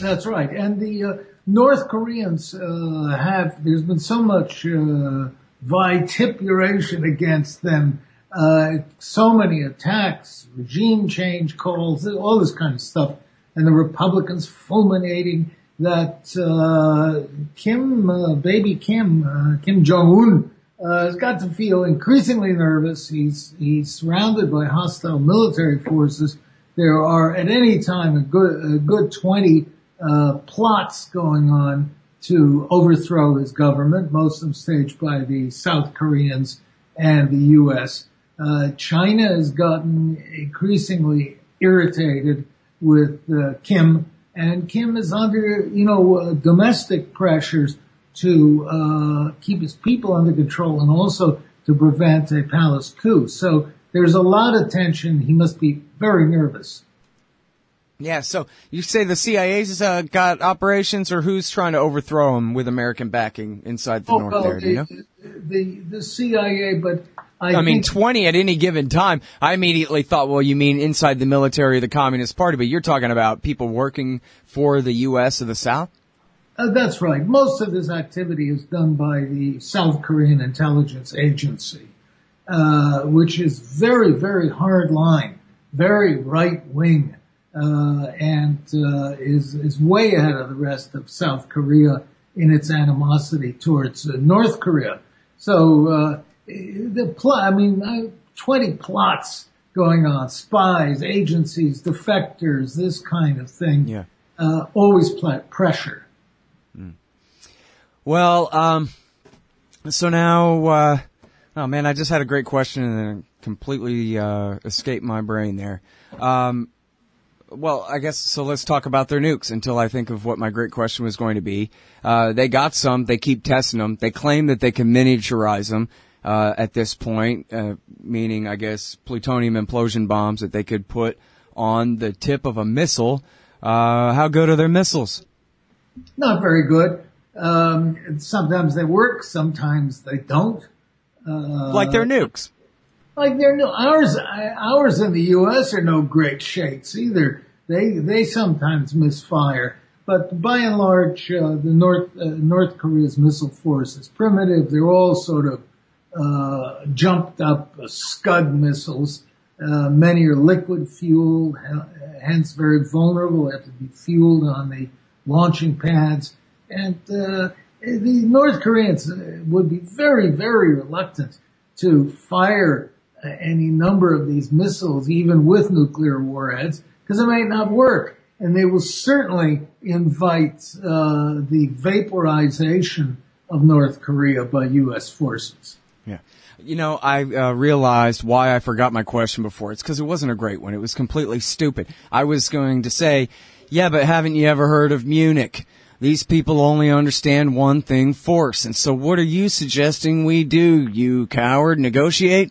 That's right. And the uh, North Koreans uh, have, there's been so much uh, vituperation against them, uh, so many attacks, regime change calls, all this kind of stuff, and the Republicans fulminating that uh, Kim, uh, baby Kim, uh, Kim Jong-un, uh, has got to feel increasingly nervous. He's, he's surrounded by hostile military forces. There are at any time a good, a good twenty uh, plots going on to overthrow his government, most of them staged by the South Koreans and the U S. Uh, China has gotten increasingly irritated with uh, Kim, and Kim is under, you know, uh, domestic pressures to uh, keep his people under control and also to prevent a palace coup. So there's a lot of tension. He must be very nervous. Yeah, so you say the C I A's uh, got operations, or who's trying to overthrow him with American backing inside the oh, North well, there, the, do you know? The, the C I A, but I, I mean, twenty at any given time. I immediately thought, well, you mean inside the military of the Communist Party, but you're talking about people working for the U S of the South? Uh, that's right. Most of this activity is done by the South Korean intelligence agency, uh, which is very, very hard line. Very right wing, uh, and, uh, is, is way ahead of the rest of South Korea in its animosity towards uh, North Korea. So, uh, the plot, I mean, uh, twenty plots going on, spies, agencies, defectors, this kind of thing. Yeah. Uh, always pl- pressure. Mm. Well, um, so now, uh, oh man, I just had a great question and then completely uh, escaped my brain there. Um, well, I guess, so let's talk about their nukes until I think of what my great question was going to be. Uh, they got some. They keep testing them. They claim that they can miniaturize them uh, at this point, uh, meaning, I guess, plutonium implosion bombs that they could put on the tip of a missile. Uh, how good are their missiles? Not very good. Um, sometimes they work. Sometimes they don't. Uh, like their nukes. Like they're no, ours, ours in the U S are no great shakes either. They, they sometimes misfire. But by and large, uh, the North, uh, North Korea's missile force is primitive. They're all sort of, uh, jumped up uh, Scud missiles. Uh, many are liquid fueled, hence very vulnerable. They have to be fueled on the launching pads. And, uh, the North Koreans would be very, very reluctant to fire any number of these missiles, even with nuclear warheads, because it might not work. And they will certainly invite uh, the vaporization of North Korea by U S forces. Yeah. You know, I uh, realized why I forgot my question before. It's because it wasn't a great one. It was completely stupid. I was going to say, yeah, but haven't you ever heard of Munich? These people only understand one thing, force. And so what are you suggesting we do, you coward? Negotiate?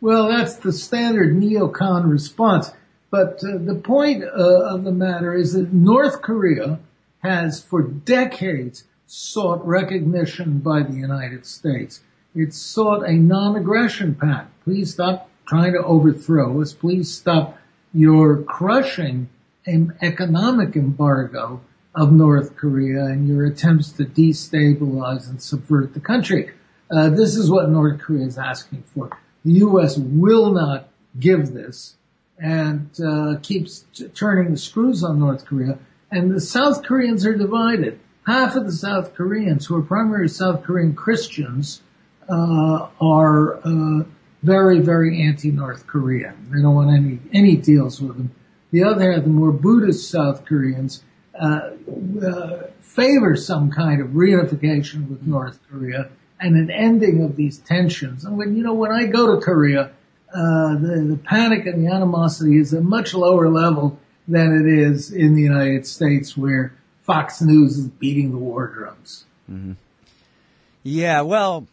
Well, that's the standard neocon response. But uh, the point uh, of the matter is that North Korea has for decades sought recognition by the United States. It's sought a non-aggression pact. Please stop trying to overthrow us. Please stop your crushing an economic embargo of North Korea and your attempts to destabilize and subvert the country. Uh, this is what North Korea is asking for. The U S will not give this and uh, keeps t- turning the screws on North Korea. And the South Koreans are divided. Half of the South Koreans, who are primarily South Korean Christians, uh, are uh, very, very anti-North Korean. They don't want any, any deals with them. The other half, the more Buddhist South Koreans, uh, uh, favor some kind of reunification with North Korea and an ending of these tensions. And when, you know, when I go to Korea, uh, the, the panic and the animosity is at a much lower level than it is in the United States, where Fox News is beating the war drums. Mm-hmm. Yeah, well,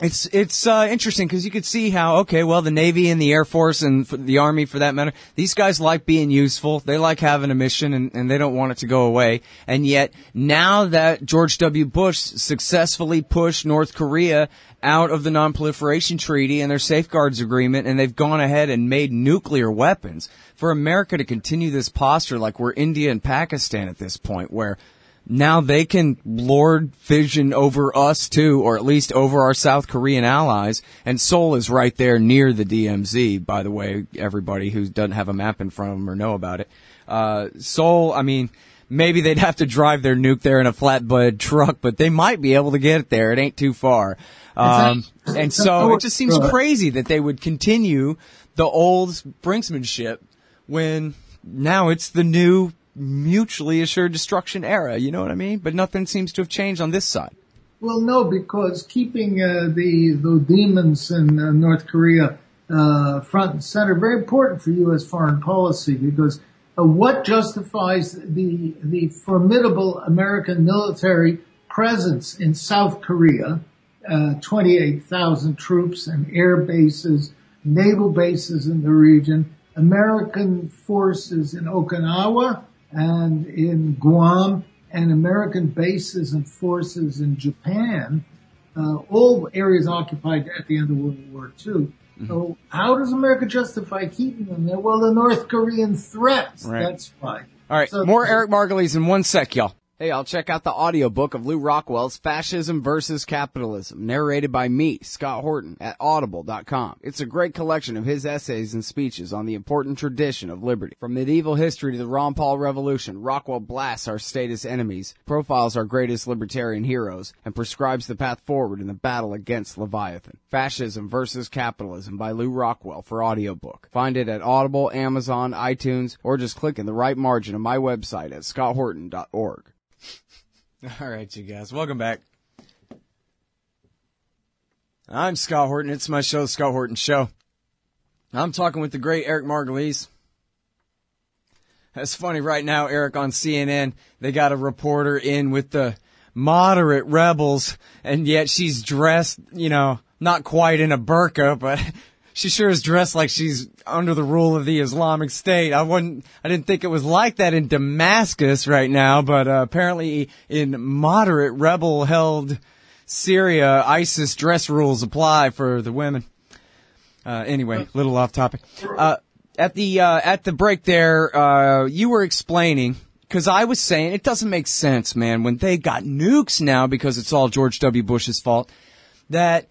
it's it's uh, interesting because you could see how, okay, well, the Navy and the Air Force and the Army, for that matter, these guys like being useful. They like having a mission, and, and they don't want it to go away. And yet now that George W. Bush successfully pushed North Korea out of the Non-Proliferation Treaty and their Safeguards Agreement, and they've gone ahead and made nuclear weapons, for America to continue this posture like we're India and Pakistan at this point, where now they can lord vision over us, too, or at least over our South Korean allies. And Seoul is right there near the D M Z, by the way, everybody who doesn't have a map in front of them or know about it. Uh, Seoul, I mean, maybe they'd have to drive their nuke there in a flatbed truck, but they might be able to get it there. It ain't too far. Um, and so it just seems crazy that they would continue the old brinksmanship when now it's the new mutually assured destruction era, you know what I mean? But nothing seems to have changed on this side. Well, no, because keeping uh, the the demons in uh, North Korea uh, front and center, very important for U S foreign policy, because uh, what justifies the the formidable American military presence in South Korea, uh, twenty-eight thousand troops and air bases, naval bases in the region, American forces in Okinawa and in Guam, and American bases and forces in Japan, uh, all areas occupied at the end of World War Two. Mm-hmm. So how does America justify keeping them there? Well, the North Korean threats, right. That's why. All right, so, more Eric Margulies in one sec, y'all. Hey, I'll check out the audiobook of Lou Rockwell's Fascism versus Capitalism, narrated by me, Scott Horton, at audible dot com. It's a great collection of his essays and speeches on the important tradition of liberty. From medieval history to the Ron Paul Revolution, Rockwell blasts our status enemies, profiles our greatest libertarian heroes, and prescribes the path forward in the battle against Leviathan. Fascism versus Capitalism by Lou Rockwell for audiobook. Find it at Audible, Amazon, iTunes, or just click in the right margin of my website at scott horton dot org. All right, you guys. Welcome back. I'm Scott Horton. It's my show, The Scott Horton Show. I'm talking with the great Eric Margulies. That's funny. Right now, Eric, on C N N, they got a reporter in with the moderate rebels, and yet she's dressed, you know, not quite in a burqa, but she sure is dressed like she's under the rule of the Islamic State. I wouldn't, I didn't think it was like that in Damascus right now, but uh, apparently in moderate rebel-held Syria, ISIS dress rules apply for the women. Uh, anyway, little off topic. Uh, at the uh, at the break there, uh, you were explaining, because I was saying it doesn't make sense, man, when they got nukes now because it's all George W. Bush's fault, that,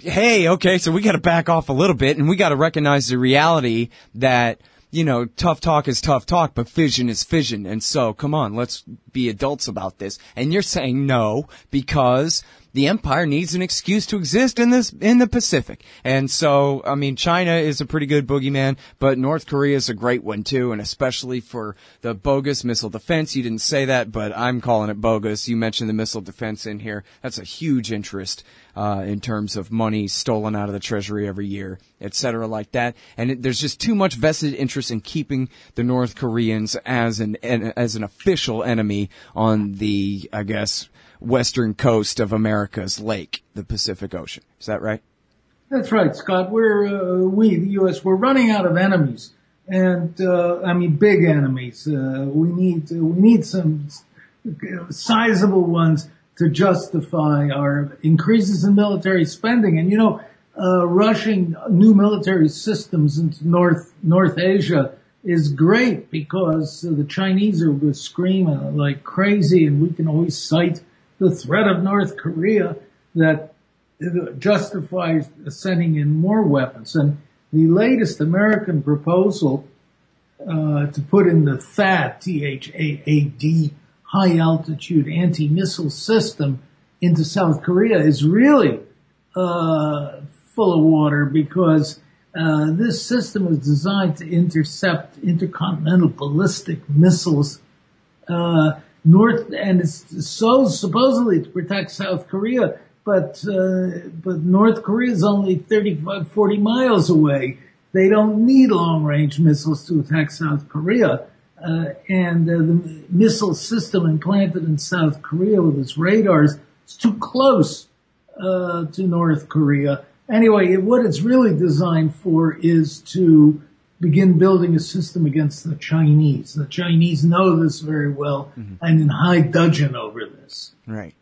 hey, okay, so we got to back off a little bit, and we got to recognize the reality that, you know, tough talk is tough talk, but fission is fission. And so, come on, let's be adults about this. And you're saying no, because the empire needs an excuse to exist in this in the Pacific. And so, I mean, China is a pretty good boogeyman, but North Korea is a great one, too, and especially for the bogus missile defense. You didn't say that, but I'm calling it bogus. You mentioned the missile defense in here. That's a huge interest uh in terms of money stolen out of the Treasury every year, et cetera, like that. And it, there's just too much vested interest in keeping the North Koreans as an, an as an official enemy on the, I guess, western coast of America's lake, the Pacific Ocean. Is that right? That's right, Scott. We're, uh, we, the U S, we're running out of enemies. And, uh, I mean, big enemies. Uh, we need, uh, we need some sizable ones to justify our increases in military spending. And, you know, uh, rushing new military systems into North, North Asia is great because uh, the Chinese are screaming like crazy, and we can always cite the threat of North Korea that justifies sending in more weapons. And the latest American proposal uh to put in the THAAD, T H A A D, high-altitude anti-missile system into South Korea is really uh full of water, because uh this system was designed to intercept intercontinental ballistic missiles. Uh North, and it's so supposedly to protect South Korea, but, uh, but North Korea is only thirty-five, forty miles away. They don't need long-range missiles to attack South Korea. Uh, and uh, the missile system implanted in South Korea with its radars is too close uh, to North Korea. Anyway, it, what it's really designed for is to begin building a system against the Chinese. The Chinese know this very well mm-hmm. and in high dudgeon over this. Right.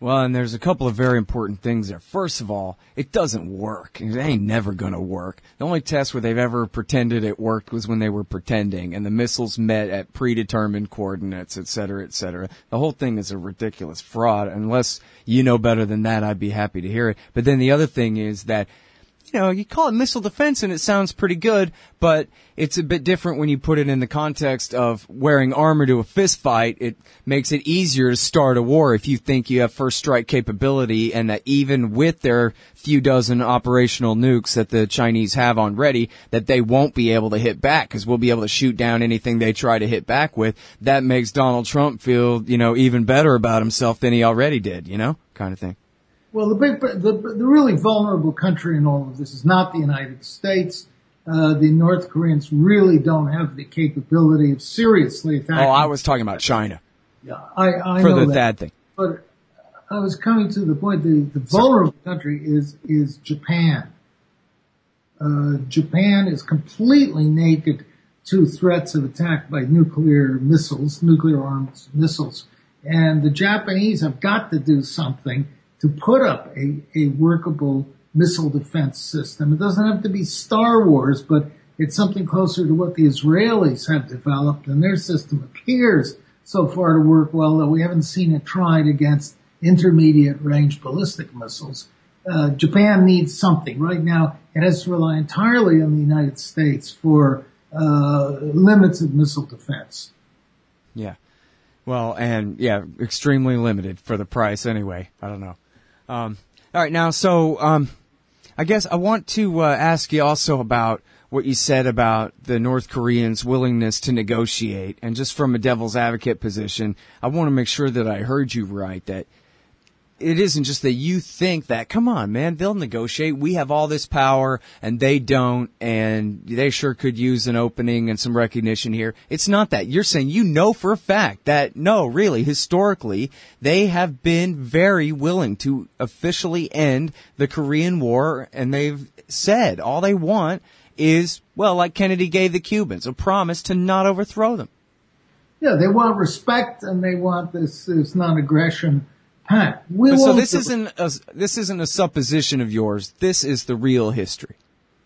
Well, and there's a couple of very important things there. First of all, it doesn't work. It ain't never going to work. The only test where they've ever pretended it worked was when they were pretending, and the missiles met at predetermined coordinates, et cetera, et cetera. The whole thing is a ridiculous fraud. Unless you know better than that, I'd be happy to hear it. But then the other thing is that, you know, you call it missile defense and it sounds pretty good, but it's a bit different when you put it in the context of wearing armor to a fist fight. It makes it easier to start a war if you think you have first strike capability and that even with their few dozen operational nukes that the Chinese have on ready, that they won't be able to hit back because we'll be able to shoot down anything they try to hit back with. That makes Donald Trump feel, you know, even better about himself than he already did, you know, kind of thing. Well, the big, the, the really vulnerable country in all of this is not the United States. Uh, the North Koreans really don't have the capability of seriously attacking. Oh, I was talking about China. Yeah, I, I know that. For the bad thing. But I was coming to the point. The, the vulnerable Sorry. country is is Japan. Uh, Japan is completely naked to threats of attack by nuclear missiles, nuclear armed missiles, and the Japanese have got to do something to put up a, a workable missile defense system. It doesn't have to be Star Wars, but it's something closer to what the Israelis have developed, and their system appears so far to work well, though we haven't seen it tried against intermediate-range ballistic missiles. Uh, Japan needs something. Right now, it has to rely entirely on the United States for uh, limits of missile defense. Yeah. Well, and, yeah, extremely limited for the price anyway. I don't know. Um, all right, now, so um, I guess I want to uh, ask you also about what you said about the North Koreans' willingness to negotiate. And just from a devil's advocate position, I want to make sure that I heard you right, that it isn't just that you think that, come on, man, they'll negotiate. We have all this power, and they don't, and they sure could use an opening and some recognition here. It's not that. You're saying you know for a fact that, no, really, historically, they have been very willing to officially end the Korean War, and they've said all they want is, well, like Kennedy gave the Cubans, a promise to not overthrow them. Yeah, they want respect, and they want this, this non-aggression. Huh. So this isn't a, this isn't a supposition of yours. This is the real history.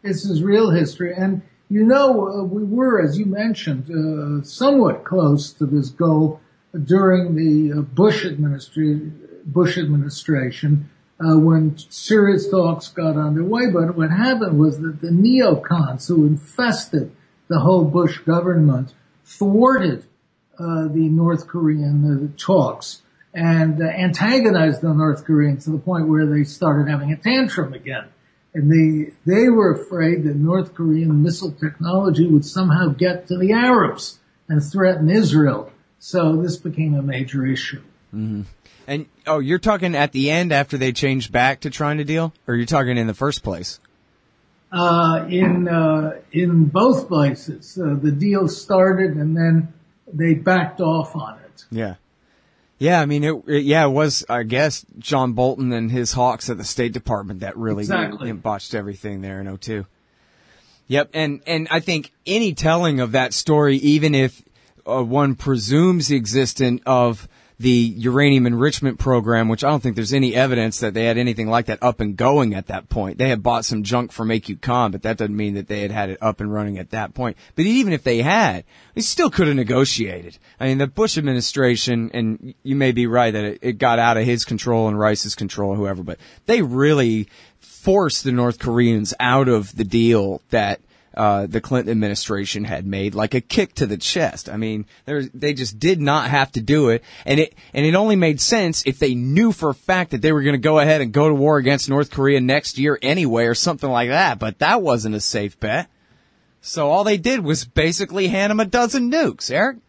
This is real history. And, you know, uh, we were, as you mentioned, uh, somewhat close to this goal during the uh, Bush, administra- Bush administration uh, when serious talks got underway. But what happened was that the neocons who infested the whole Bush government thwarted uh, the North Korean uh, talks and antagonized the North Koreans to the point where they started having a tantrum again. And they they were afraid that North Korean missile technology would somehow get to the Arabs and threaten Israel. So this became a major issue. Mm-hmm. And, oh, you're talking at the end after they changed back to trying to deal? Or you're talking in the first place? Uh, in, uh, in both places. Uh, the deal started and then they backed off on it. Yeah. Yeah, I mean, it, it. Yeah, it was. I guess John Bolton and his hawks at the State Department that really exactly. botched everything there in oh two. Yep, and and I think any telling of that story, even if uh, one presumes the existence of the uranium enrichment program, which I don't think there's any evidence that they had anything like that up and going at that point. They had bought some junk from A Q COM, but that doesn't mean that they had had it up and running at that point. But even if they had, they still could have negotiated. I mean, the Bush administration, and you may be right that it, it got out of his control and Rice's control, whoever, but they really forced the North Koreans out of the deal that Uh, the Clinton administration had made, like a kick to the chest. I mean, they just did not have to do it. And it, and it only made sense if they knew for a fact that they were going to go ahead and go to war against North Korea next year anyway or something like that. But that wasn't a safe bet. So all they did was basically hand them a dozen nukes, Eric.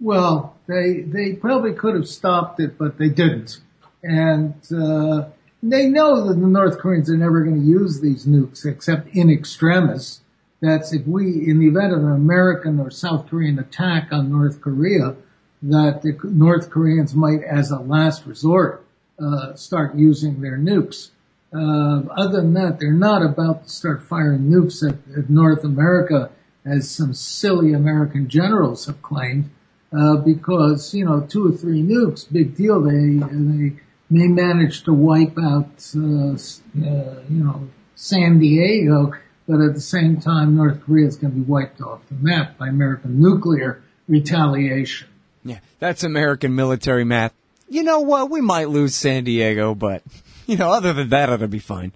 Well, they, they probably could have stopped it, but they didn't. And, uh, They know that the North Koreans are never going to use these nukes except in extremis. that's if we, in the event of an American or South Korean attack on North Korea, that the North Koreans might, as a last resort, uh, start using their nukes. Uh, other than that, they're not about to start firing nukes at, at North America, as some silly American generals have claimed, uh, because, you know, two or three nukes, big deal. They, they may manage to wipe out, uh, uh, you know, San Diego, but at the same time, North Korea is going to be wiped off the map by American nuclear retaliation. Yeah, that's American military math. You know what? We might lose San Diego, but, you know, other than that, it'll be fine.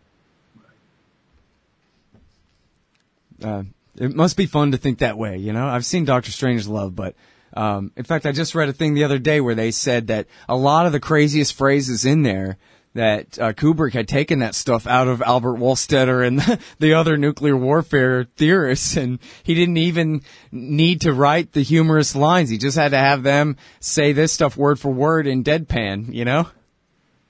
Uh, it must be fun to think that way, you know? I've seen Doctor Strangelove, but, um, in fact, I just read a thing the other day where they said that a lot of the craziest phrases in there, that uh, Kubrick had taken that stuff out of Albert Wolstetter and the, the other nuclear warfare theorists, and he didn't even need to write the humorous lines. He just had to have them say this stuff word for word in deadpan, you know?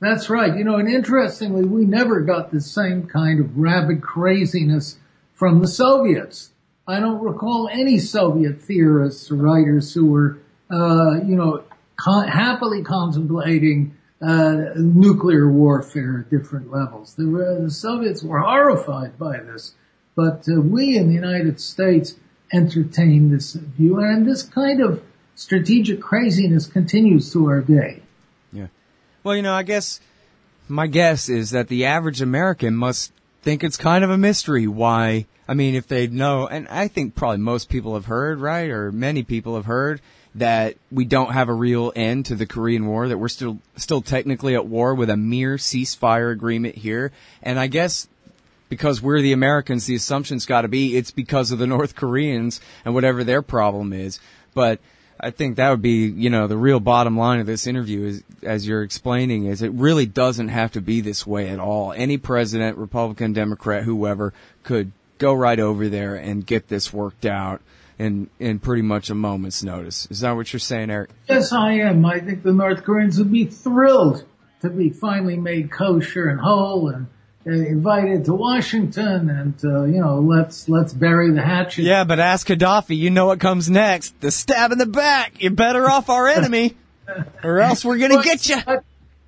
That's right. You know, and interestingly, we never got the same kind of rabid craziness from the Soviets. I don't recall any Soviet theorists or writers who were, uh, you know, con- happily contemplating Uh, nuclear warfare at different levels. The, uh, the Soviets were horrified by this, but uh, we in the United States entertained this view, and this kind of strategic craziness continues to our day. Yeah. Well, you know, I guess my guess is that the average American must think it's kind of a mystery why, I mean, if they know, and I think probably most people have heard, right, or many people have heard, that we don't have a real end to the Korean War, that we're still still technically at war with a mere ceasefire agreement here. And I guess because we're the Americans, the assumption's got to be it's because of the North Koreans and whatever their problem is. But I think that would be, you know, the real bottom line of this interview is, as you're explaining, is it really doesn't have to be this way at all. Any president, Republican, Democrat, whoever, could go right over there and get this worked out in in pretty much a moment's notice. Is that what you're saying, Eric? Yes, I am. I think the North Koreans would be thrilled to be finally made kosher and whole and, and invited to Washington and, uh, you know, let's let's bury the hatchet. Yeah, but ask Gaddafi. You know what comes next. The stab in the back. You're better off our enemy or else we're going to get you.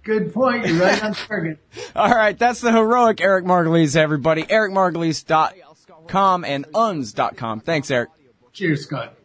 Good point. You're right on target. All right. That's the heroic Eric Margulies, everybody. eric margulies dot com and U N S dot com. Thanks, Eric. Cheers, Scott.